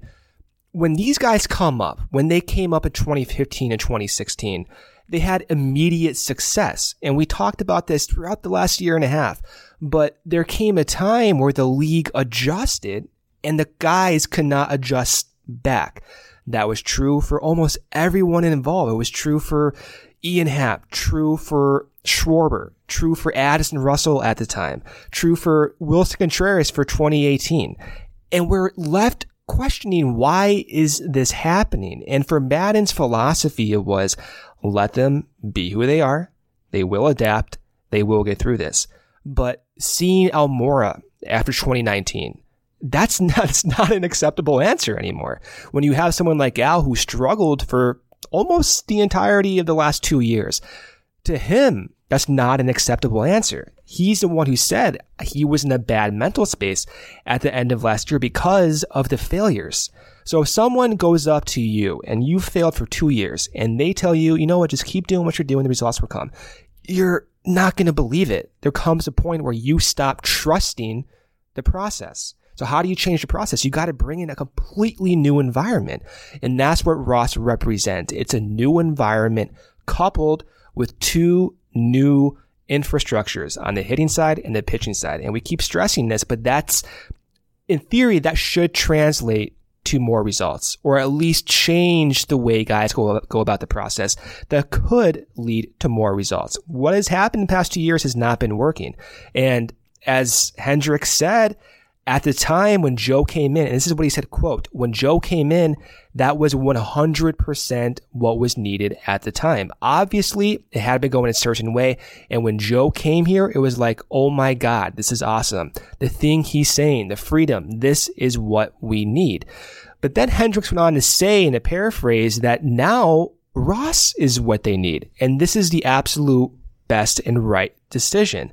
when these guys come up, when they came up in twenty fifteen and twenty sixteen, they had immediate success. And we talked about this throughout the last year and a half. But there came a time where the league adjusted and the guys could not adjust back. That was true for almost everyone involved. It was true for Ian Happ, true for Schwarber, true for Addison Russell at the time, true for Wilson Contreras for twenty eighteen. And we're left questioning, why is this happening? And for Maddon's philosophy, it was, let them be who they are. They will adapt. They will get through this. But seeing Almora after twenty nineteen, that's not, it's not an acceptable answer anymore. When you have someone like Al who struggled for almost the entirety of the last two years, to him, that's not an acceptable answer. He's the one who said he was in a bad mental space at the end of last year because of the failures. So if someone goes up to you and you failed for two years and they tell you, you know what, just keep doing what you're doing, the results will come, you're not going to believe it. There comes a point where you stop trusting the process. So how do you change the process? You got to bring in a completely new environment. And that's what Ross represents. It's a new environment coupled with two new infrastructures on the hitting side and the pitching side. And we keep stressing this, but that's, in theory, that should translate to more results, or at least change the way guys go, go about the process that could lead to more results. What has happened in the past two years has not been working. And as Hendricks said, at the time when Joe came in, and this is what he said, quote, when Joe came in, that was one hundred percent what was needed at the time. Obviously, it had been going a certain way. And when Joe came here, it was like, oh my God, this is awesome. The thing he's saying, the freedom, this is what we need. But then Hendricks went on to say, in a paraphrase, that now Ross is what they need. And this is the absolute best and right decision.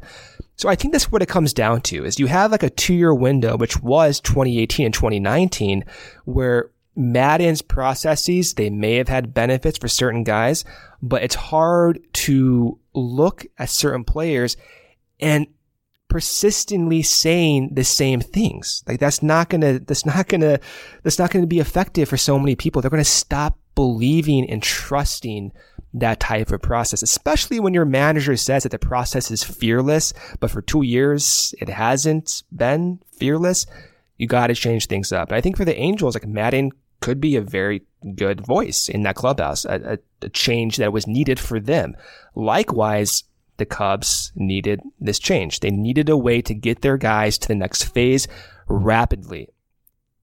So I think that's what it comes down to, is you have like a two-year window, which was twenty eighteen and twenty nineteen, where Maddon's processes, they may have had benefits for certain guys, but it's hard to look at certain players and persistently saying the same things. Like, that's not gonna, that's not gonna, that's not gonna be effective for so many people. They're gonna stop believing and trusting that type of process, especially when your manager says that the process is fearless, but for two years, it hasn't been fearless. You got to change things up. And I think for the Angels, like, Maddon could be a very good voice in that clubhouse, a, a, a change that was needed for them. Likewise, the Cubs needed this change. They needed a way to get their guys to the next phase rapidly.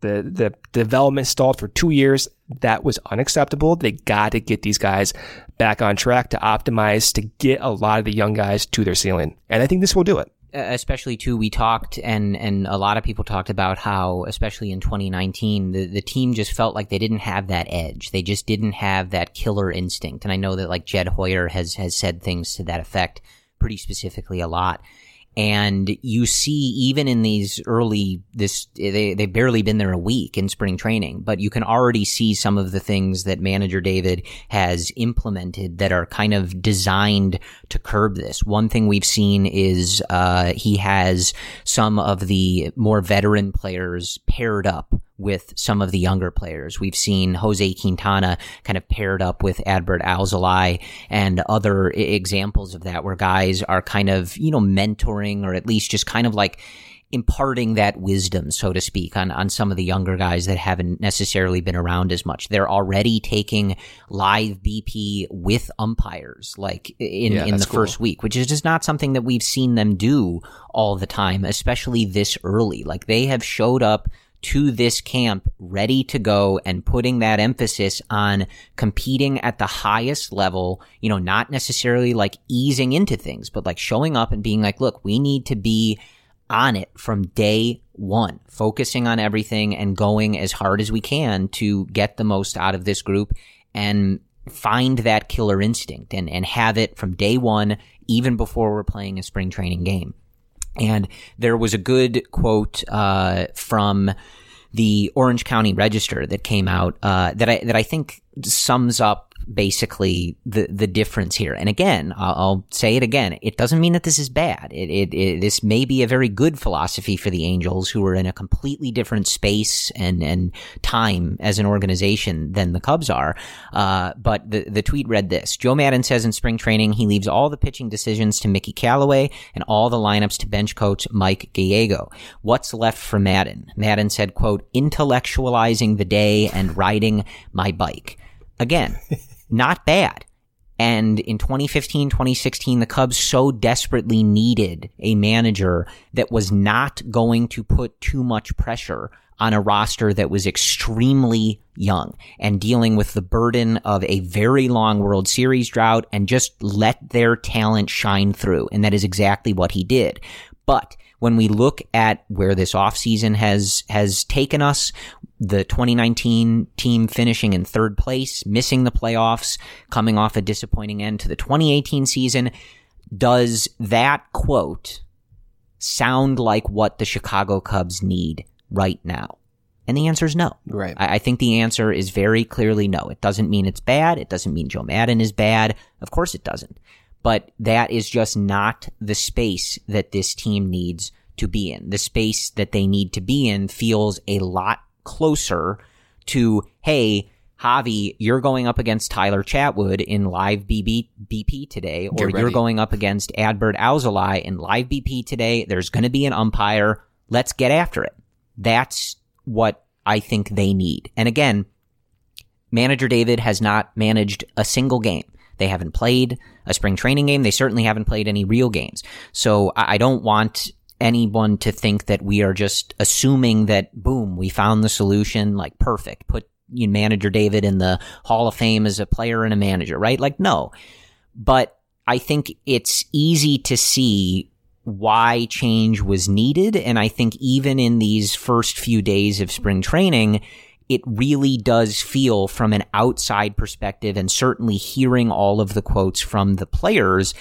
The, the development stalled for two years. That was unacceptable. They got to get these guys back on track to optimize, to get a lot of the young guys to their ceiling. And I think this will do it. Especially too, we talked and, and a lot of people talked about how, especially in twenty nineteen, the, the team just felt like they didn't have that edge. They just didn't have that killer instinct. And I know that, like, Jed Hoyer has, has said things to that effect pretty specifically a lot. And you see, even in these early, this, they, they've barely been there a week in spring training, but you can already see some of the things that manager David has implemented that are kind of designed to curb this. One thing we've seen is, uh, he has some of the more veteran players paired up with some of the younger players. We've seen Jose Quintana kind of paired up with Adbert Alzolay and other I- examples of that, where guys are kind of, you know, mentoring or at least just kind of like imparting that wisdom, so to speak, on, on some of the younger guys that haven't necessarily been around as much. They're already taking live B P with umpires, like in, yeah, in the cool. first week, which is just not something that we've seen them do all the time, especially this early. Like, they have showed up to this camp ready to go and putting that emphasis on competing at the highest level, you know, not necessarily like easing into things, but like showing up and being like, look, we need to be on it from day one, focusing on everything and going as hard as we can to get the most out of this group and find that killer instinct and, and have it from day one, even before we're playing a spring training game. And there was a good quote uh from the Orange County Register that came out uh that I that I think sums up basically the the difference here. And again, I'll, I'll say it again, it doesn't mean that this is bad. It, it, it this may be a very good philosophy for the Angels, who are in a completely different space and and time as an organization than the Cubs are. Uh but the the tweet read this: Joe Maddon says in spring training he leaves all the pitching decisions to Mickey Callaway and all the lineups to bench coach Mike Gallego. What's left for Maddon? Maddon said, quote, intellectualizing the day and riding my bike. Again, not bad. And in twenty fifteen, twenty sixteen, the Cubs so desperately needed a manager that was not going to put too much pressure on a roster that was extremely young and dealing with the burden of a very long World Series drought, and just let their talent shine through. And that is exactly what he did. But when we look at where this offseason has, has taken us, the twenty nineteen team finishing in third place, missing the playoffs, coming off a disappointing end to the twenty eighteen season, does that quote sound like what the Chicago Cubs need right now? And the answer is no. Right. I, I think the answer is very clearly no. It doesn't mean it's bad. It doesn't mean Joe Maddon is bad. Of course it doesn't. But that is just not the space that this team needs to be in. The space that they need to be in feels a lot closer to, hey, Javi, you're going up against Tyler Chatwood in live B P today, or you're going up against Adbert Alzolay in live B P today. There's going to be an umpire. Let's get after it. That's what I think they need. And again, manager David has not managed a single game. They haven't played a spring training game. They certainly haven't played any real games. So I don't want anyone to think that we are just assuming that, boom, we found the solution, like perfect. Put you know, manager David in the Hall of Fame as a player and a manager, right? Like, no. But I think it's easy to see why change was needed. And I think even in these first few days of spring training, it really does feel, from an outside perspective, and certainly hearing all of the quotes from the players,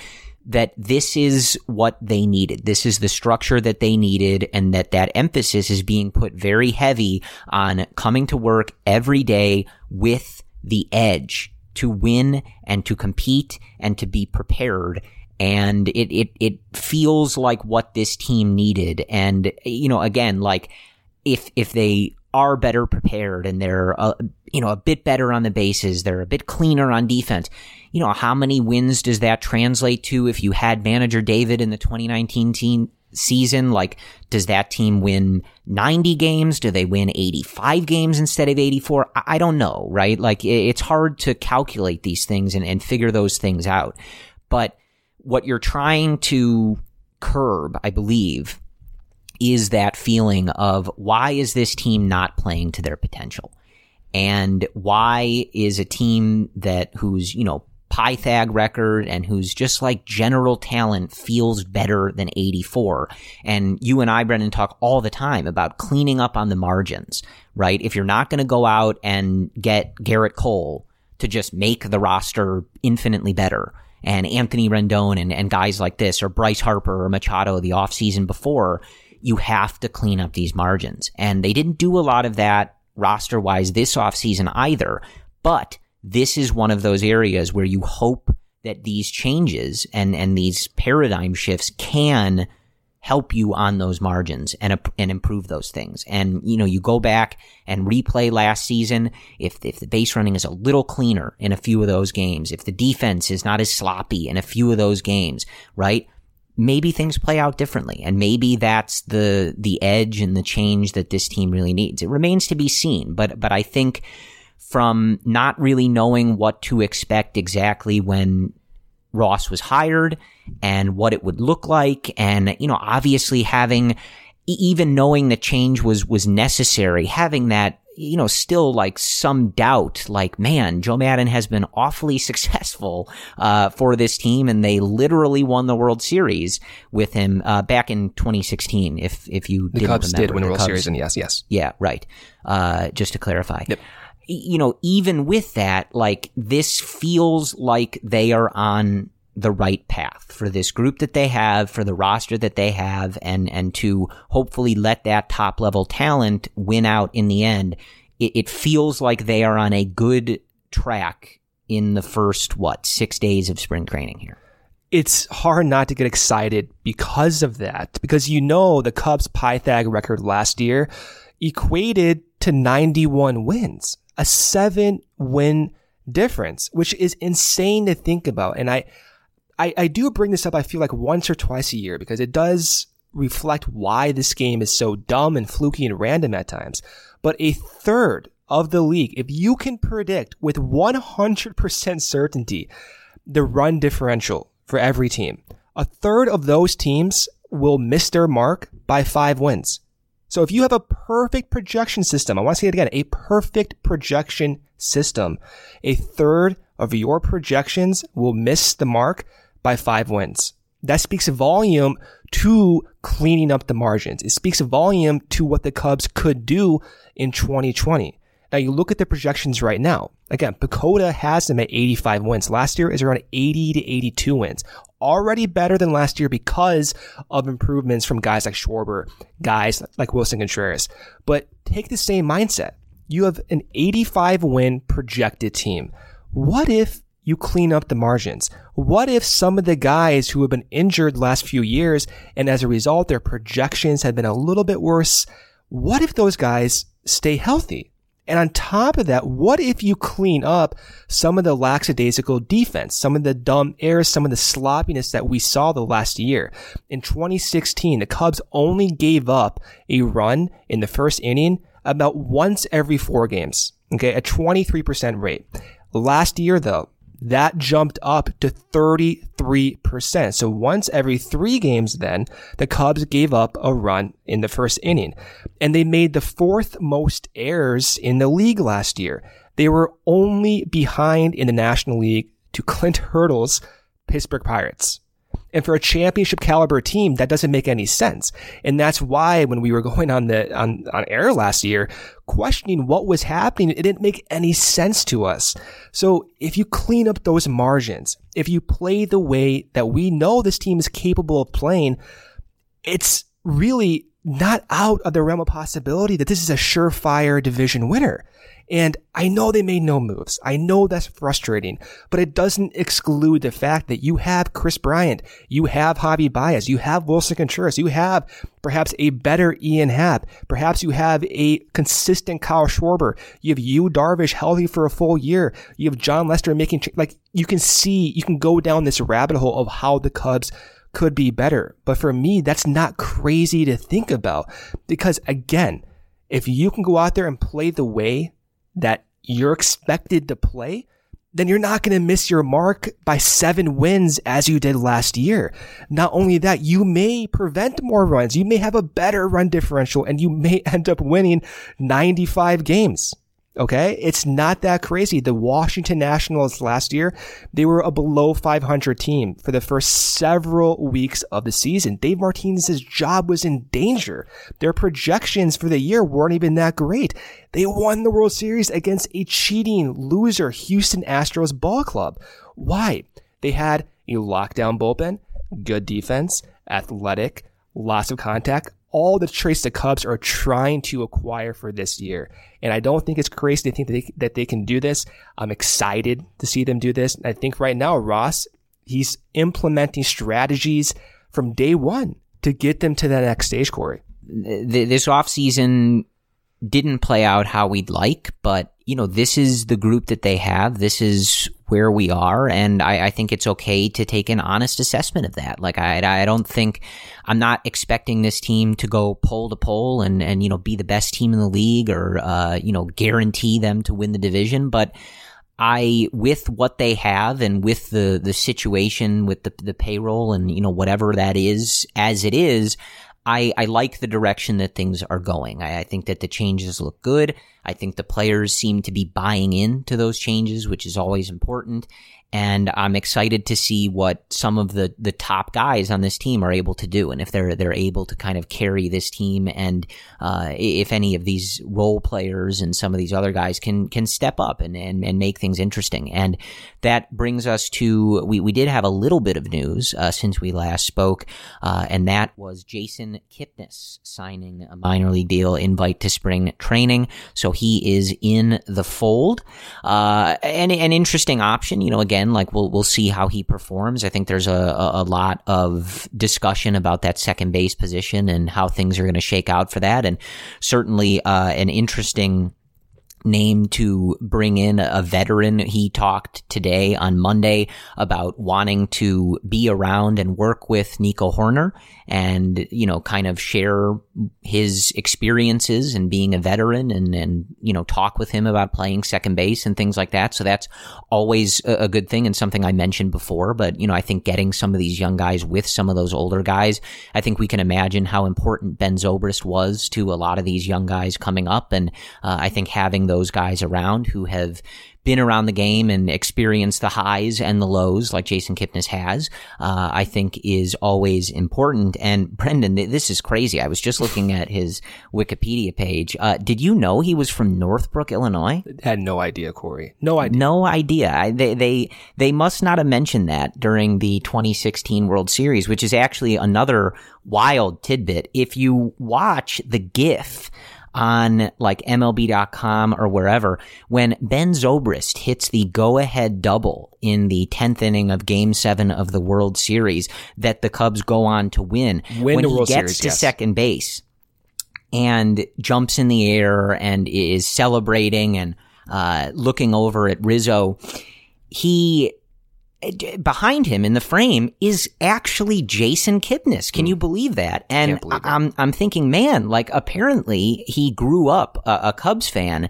that this is what they needed. This is the structure that they needed, and that that emphasis is being put very heavy on coming to work every day with the edge to win and to compete and to be prepared. And it, it, it feels like what this team needed. And, you know, again, like if, if they are better prepared and they're, uh, you know, a bit better on the bases, they're a bit cleaner on defense, you know, how many wins does that translate to if you had manager David in the twenty nineteen team season? Like, does that team win ninety games? Do they win eighty-five games instead of eighty-four? I, I don't know, right? Like, it, it's hard to calculate these things and, and figure those things out. But what you're trying to curb, I believe, is that feeling of, why is this team not playing to their potential? And why is a team that whose, you know, Pythag record and whose just like general talent feels better than eighty-four? And you and I, Brendan, talk all the time about cleaning up on the margins, right? If you're not going to go out and get Garrett Cole to just make the roster infinitely better and Anthony Rendon and, and guys like this, or Bryce Harper or Machado the offseason before, you have to clean up these margins. And they didn't do a lot of that roster-wise this offseason either, but this is one of those areas where you hope that these changes and, and these paradigm shifts can help you on those margins and and improve those things. And, you know, you go back and replay last season. If if the base running is a little cleaner in a few of those games, if the defense is not as sloppy in a few of those games, right, maybe things play out differently. And maybe that's the the edge and the change that this team really needs. It remains to be seen, but but I think from not really knowing what to expect exactly when Ross was hired and what it would look like. And, you know, obviously having, even knowing the change was, was necessary, having that, you know, still like some doubt, like, man, Joe Maddon has been awfully successful, uh, for this team. And they literally won the World Series with him, uh, back in twenty sixteen. If, if you didn't remember. The Cubs did win the World Series, and yes, yes. Yeah, right. Uh, just to clarify. Yep. You know, even with that, like, this feels like they are on the right path for this group that they have, for the roster that they have, and, and to hopefully let that top level talent win out in the end. It, it feels like they are on a good track in the first, what, six days of spring training here. It's hard not to get excited because of that, because, you know, the Cubs' Pythag record last year equated to ninety-one wins. A seven win difference, which is insane to think about. And I, I, I do bring this up, I feel like, once or twice a year, because it does reflect why this game is so dumb and fluky and random at times. But a third of the league, if you can predict with one hundred percent certainty the run differential for every team, a third of those teams will miss their mark by five wins. So if you have a perfect projection system, I want to say it again, a perfect projection system, a third of your projections will miss the mark by five wins. That speaks volume to cleaning up the margins. It speaks volume to what the Cubs could do in twenty twenty. Now, you look at the projections right now. Again, PECOTA has them at eighty-five wins. Last year is around eighty to eighty-two wins. Already better than last year because of improvements from guys like Schwarber, guys like Wilson Contreras. But take the same mindset. You have an eighty-five win projected team. What if you clean up the margins? What if some of the guys who have been injured last few years, and as a result, their projections have been a little bit worse, what if those guys stay healthy? And on top of that, what if you clean up some of the lackadaisical defense, some of the dumb errors, some of the sloppiness that we saw the last year? In twenty sixteen, the Cubs only gave up a run in the first inning about once every four games, okay, a twenty-three percent rate. Last year, though, that jumped up to thirty-three percent. So once every three games then, the Cubs gave up a run in the first inning. And they made the fourth most errors in the league last year. They were only behind in the National League to Clint Hurdle's Pittsburgh Pirates. And for a championship caliber team, that doesn't make any sense. And that's why when we were going on the on, on air last year, questioning what was happening, it didn't make any sense to us. So if you clean up those margins, if you play the way that we know this team is capable of playing, it's really not out of the realm of possibility that this is a surefire division winner. And I know they made no moves. I know that's frustrating, but it doesn't exclude the fact that you have Chris Bryant, you have Javi Baez, you have Wilson Contreras, you have perhaps a better Ian Happ, perhaps you have a consistent Kyle Schwarber, you have Yu Darvish healthy for a full year, you have John Lester making, like, you can see, you can go down this rabbit hole of how the Cubs could be better. But for me, that's not crazy to think about, because again, if you can go out there and play the way that you're expected to play, then you're not going to miss your mark by seven wins as you did last year. Not only that, you may prevent more runs. You may have a better run differential, and you may end up winning ninety-five games. Okay? It's not that crazy. The Washington Nationals last year, they were a below five hundred team for the first several weeks of the season. Dave Martinez's job was in danger. Their projections for the year weren't even that great. They won the World Series against a cheating loser Houston Astros ball club. Why? They had You lock down bullpen, good defense, athletic, lots of contact, all the traits the Cubs are trying to acquire for this year. And I don't think it's crazy to think that they, that they can do this. I'm excited to see them do this. And I think right now, Ross, he's implementing strategies from day one to get them to that next stage, Corey. This offseason didn't play out how we'd like, but you know, this is the group that they have. This is where we are. And I, I think it's okay to take an honest assessment of that. Like, I, I don't think, I'm not expecting this team to go poll to poll and, and, you know, be the best team in the league or, uh, you know, guarantee them to win the division. But I, with what they have and with the, the situation with the, the payroll and, you know, whatever that is as it is, I, I like the direction that things are going. I, I think that the changes look good. I think the players seem to be buying into those changes, which is always important. And I'm excited to see what some of the, the top guys on this team are able to do. And if they're, they're able to kind of carry this team and, uh, if any of these role players and some of these other guys can, can step up and, and, and make things interesting. And that brings us to, we, we did have a little bit of news, uh, since we last spoke. Uh, and that was Jason Kipnis signing a minor league deal, invite to spring training. So he is in the fold. Uh, and an interesting option, you know, again, like we'll we'll see how he performs. I think there's a, a lot of discussion about that second base position and how things are going to shake out for that, and certainly uh, an interesting name to bring in, a veteran. He talked today on Monday about wanting to be around and work with Nico Horner and, you know, kind of share his experiences and being a veteran and, and, you know, talk with him about playing second base and things like that. So that's always a good thing and something I mentioned before. But, you know, I think getting some of these young guys with some of those older guys, I think we can imagine how important Ben Zobrist was to a lot of these young guys coming up. And uh, I think having those those guys around who have been around the game and experienced the highs and the lows like Jason Kipnis has, uh, I think is always important. And Brendan, this is crazy. I was just looking at his Wikipedia page. Uh, did you know he was from Northbrook, Illinois? Had no idea, Corey. No idea. No idea. I, they, they, they must not have mentioned that during the twenty sixteen World Series, which is actually another wild tidbit. If you watch the GIF on like M L B dot com or wherever, when Ben Zobrist hits the go-ahead double in the tenth inning of Game seven of the World Series that the Cubs go on to win, win when he World gets Series, to yes. second base and jumps in the air and is celebrating and uh, looking over at Rizzo, he... behind him in the frame is actually Jason Kipnis. Can you believe that? And believe I'm I'm thinking, man, like apparently he grew up a, a Cubs fan.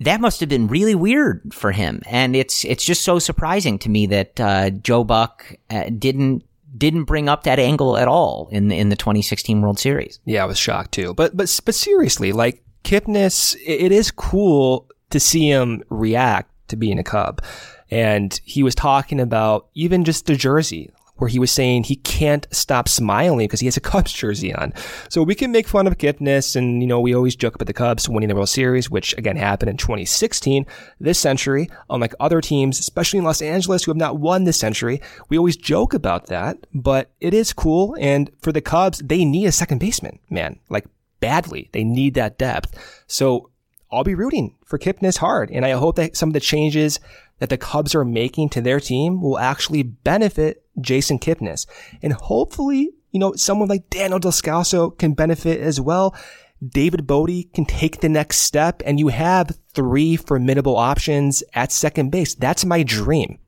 That must have been really weird for him. And it's it's just so surprising to me that uh, Joe Buck uh, didn't didn't bring up that angle at all in the, in the twenty sixteen World Series. Yeah, I was shocked too. But but but seriously, like Kipnis, it is cool to see him react to being a Cub. And he was talking about even just the jersey, where he was saying he can't stop smiling because he has a Cubs jersey on. So we can make fun of Kipnis, and, you know, we always joke about the Cubs winning the World Series, which again happened in twenty sixteen, this century. Unlike other teams, especially in Los Angeles, who have not won this century, we always joke about that, but it is cool. And for the Cubs, they need a second baseman, man, like badly. They need that depth. So I'll be rooting for Kipnis hard, and I hope that some of the changes that the Cubs are making to their team will actually benefit Jason Kipnis. And hopefully, you know, someone like Daniel Descalso can benefit as well. David Bodie can take the next step, and you have three formidable options at second base. That's my dream.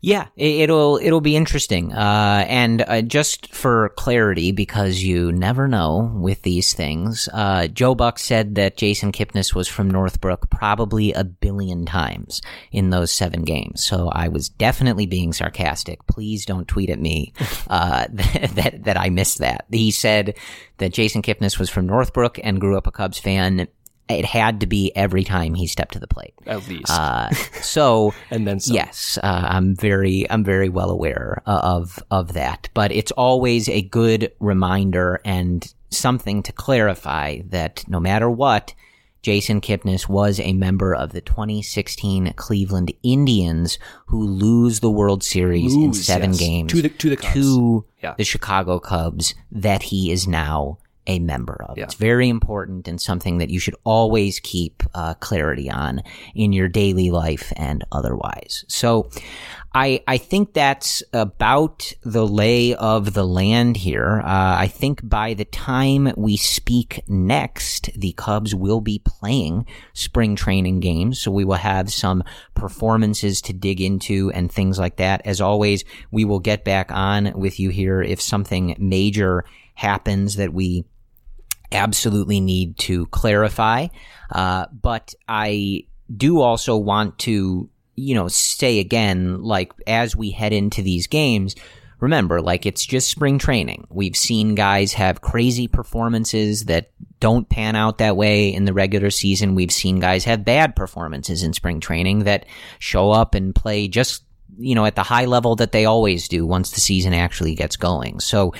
Yeah, it'll it'll be interesting. Uh, and uh, just for clarity, because you never know with these things, uh, Joe Buck said that Jason Kipnis was from Northbrook probably a billion times in those seven games. So I was definitely being sarcastic. Please don't tweet at me uh, that that I missed that. He said that Jason Kipnis was from Northbrook and grew up a Cubs fan. It had to be every time he stepped to the plate. At least. Uh, so, and then some. Yes, uh, I'm very, I'm very well aware of, of that, but it's always a good reminder and something to clarify that no matter what, Jason Kipnis was a member of the twenty sixteen Cleveland Indians, who lose the World Series lose, in seven yes. games to the to the, Cubs. To yeah. the Chicago Cubs, that he is now a member of. Yeah. It's very important and something that you should always keep uh, clarity on in your daily life and otherwise. So I I think that's about the lay of the land here. Uh, I think by the time we speak next, the Cubs will be playing spring training games, so we will have some performances to dig into and things like that. As always, we will get back on with you here if something major happens that we absolutely need to clarify. Uh, but I do also want to, you know, say again, like, as we head into these games, remember, like, it's just spring training. We've seen guys have crazy performances that don't pan out that way in the regular season. We've seen guys have bad performances in spring training that show up and play just, you know, at the high level that they always do once the season actually gets going. So,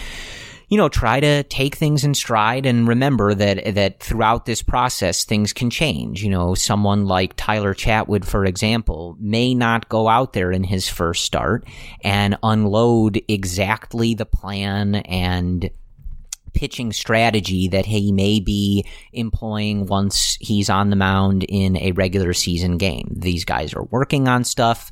you know, try to take things in stride and remember that that throughout this process, things can change. You know, someone like Tyler Chatwood, for example, may not go out there in his first start and unload exactly the plan and pitching strategy that he may be employing once he's on the mound in a regular season game. These guys are working on stuff.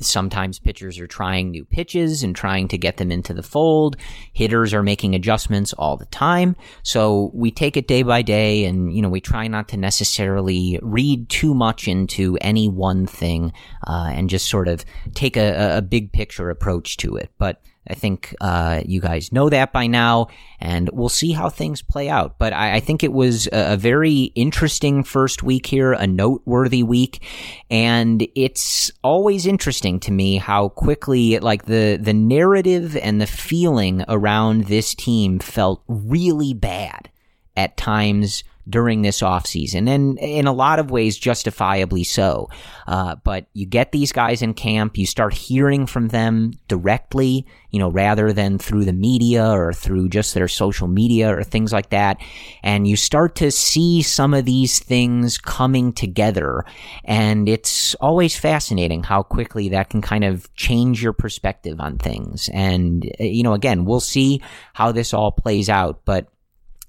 Sometimes pitchers are trying new pitches and trying to get them into the fold. Hitters are making adjustments all the time. So we take it day by day, and, you know, we try not to necessarily read too much into any one thing, uh, and just sort of take a, a big picture approach to it. But I think uh, you guys know that by now, and we'll see how things play out. But I, I think it was a, a very interesting first week here, a noteworthy week, and it's always interesting to me how quickly, like, the, the narrative and the feeling around this team felt really bad at times during this offseason, and in a lot of ways justifiably so. Uh, but you get these guys in camp, you start hearing from them directly, you know, rather than through the media or through just their social media or things like that. And you start to see some of these things coming together. And it's always fascinating how quickly that can kind of change your perspective on things. And, you know, again, we'll see how this all plays out, but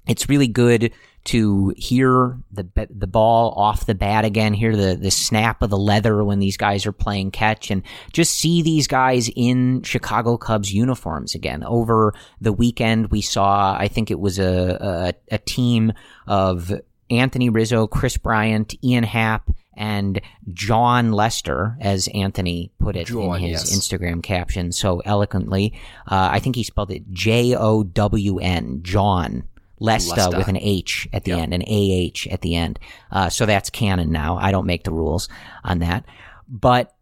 it's really good to hear the the ball off the bat again, hear the, the snap of the leather when these guys are playing catch, and just see these guys in Chicago Cubs uniforms again. Over the weekend, we saw, I think it was a a, a team of Anthony Rizzo, Chris Bryant, Ian Happ, and John Lester, as Anthony put it John, in his yes. Instagram caption so eloquently. Uh, I think he spelled it J O W N, John Lesta, Lesta with an H at the yep. end, an A H at the end. Uh, so that's canon now. I don't make the rules on that. But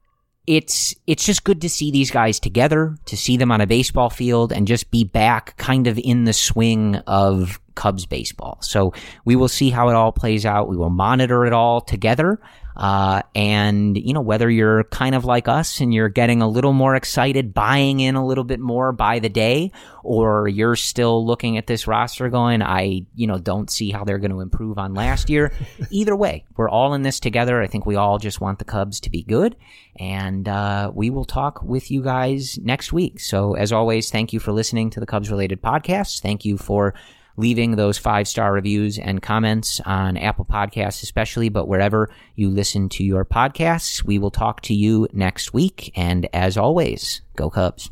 it's it's just good to see these guys together, to see them on a baseball field, and just be back kind of in the swing of Cubs baseball. So we will see how it all plays out. We will monitor it all together. Uh, and, you know, whether you're kind of like us and you're getting a little more excited, buying in a little bit more by the day, or you're still looking at this roster going, I, you know, don't see how they're going to improve on last year. Either way, we're all in this together. I think we all just want the Cubs to be good. And, uh, we will talk with you guys next week. So as always, thank you for listening to the Cubs Related Podcast. Thank you for leaving those five-star reviews and comments on Apple Podcasts especially, but wherever you listen to your podcasts. We will talk to you next week, and as always, go Cubs.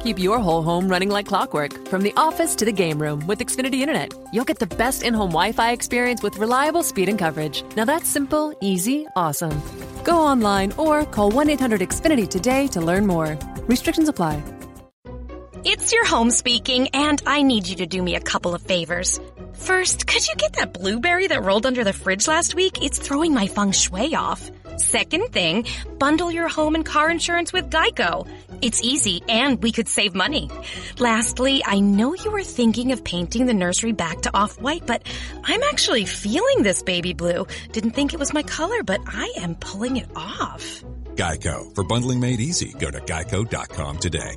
Keep your whole home running like clockwork, from the office to the game room with Xfinity Internet. You'll get the best in-home Wi-Fi experience with reliable speed and coverage. Now that's simple, easy, awesome. Go online or call one eight hundred X finity today to learn more. Restrictions apply. It's your home speaking, and I need you to do me a couple of favors. First, could you get that blueberry that rolled under the fridge last week? It's throwing my feng shui off. Second thing, bundle your home and car insurance with Geico. It's easy, and we could save money. Lastly, I know you were thinking of painting the nursery back to off-white, but I'm actually feeling this baby blue. Didn't think it was my color, but I am pulling it off. Geico. For bundling made easy, go to geico dot com today.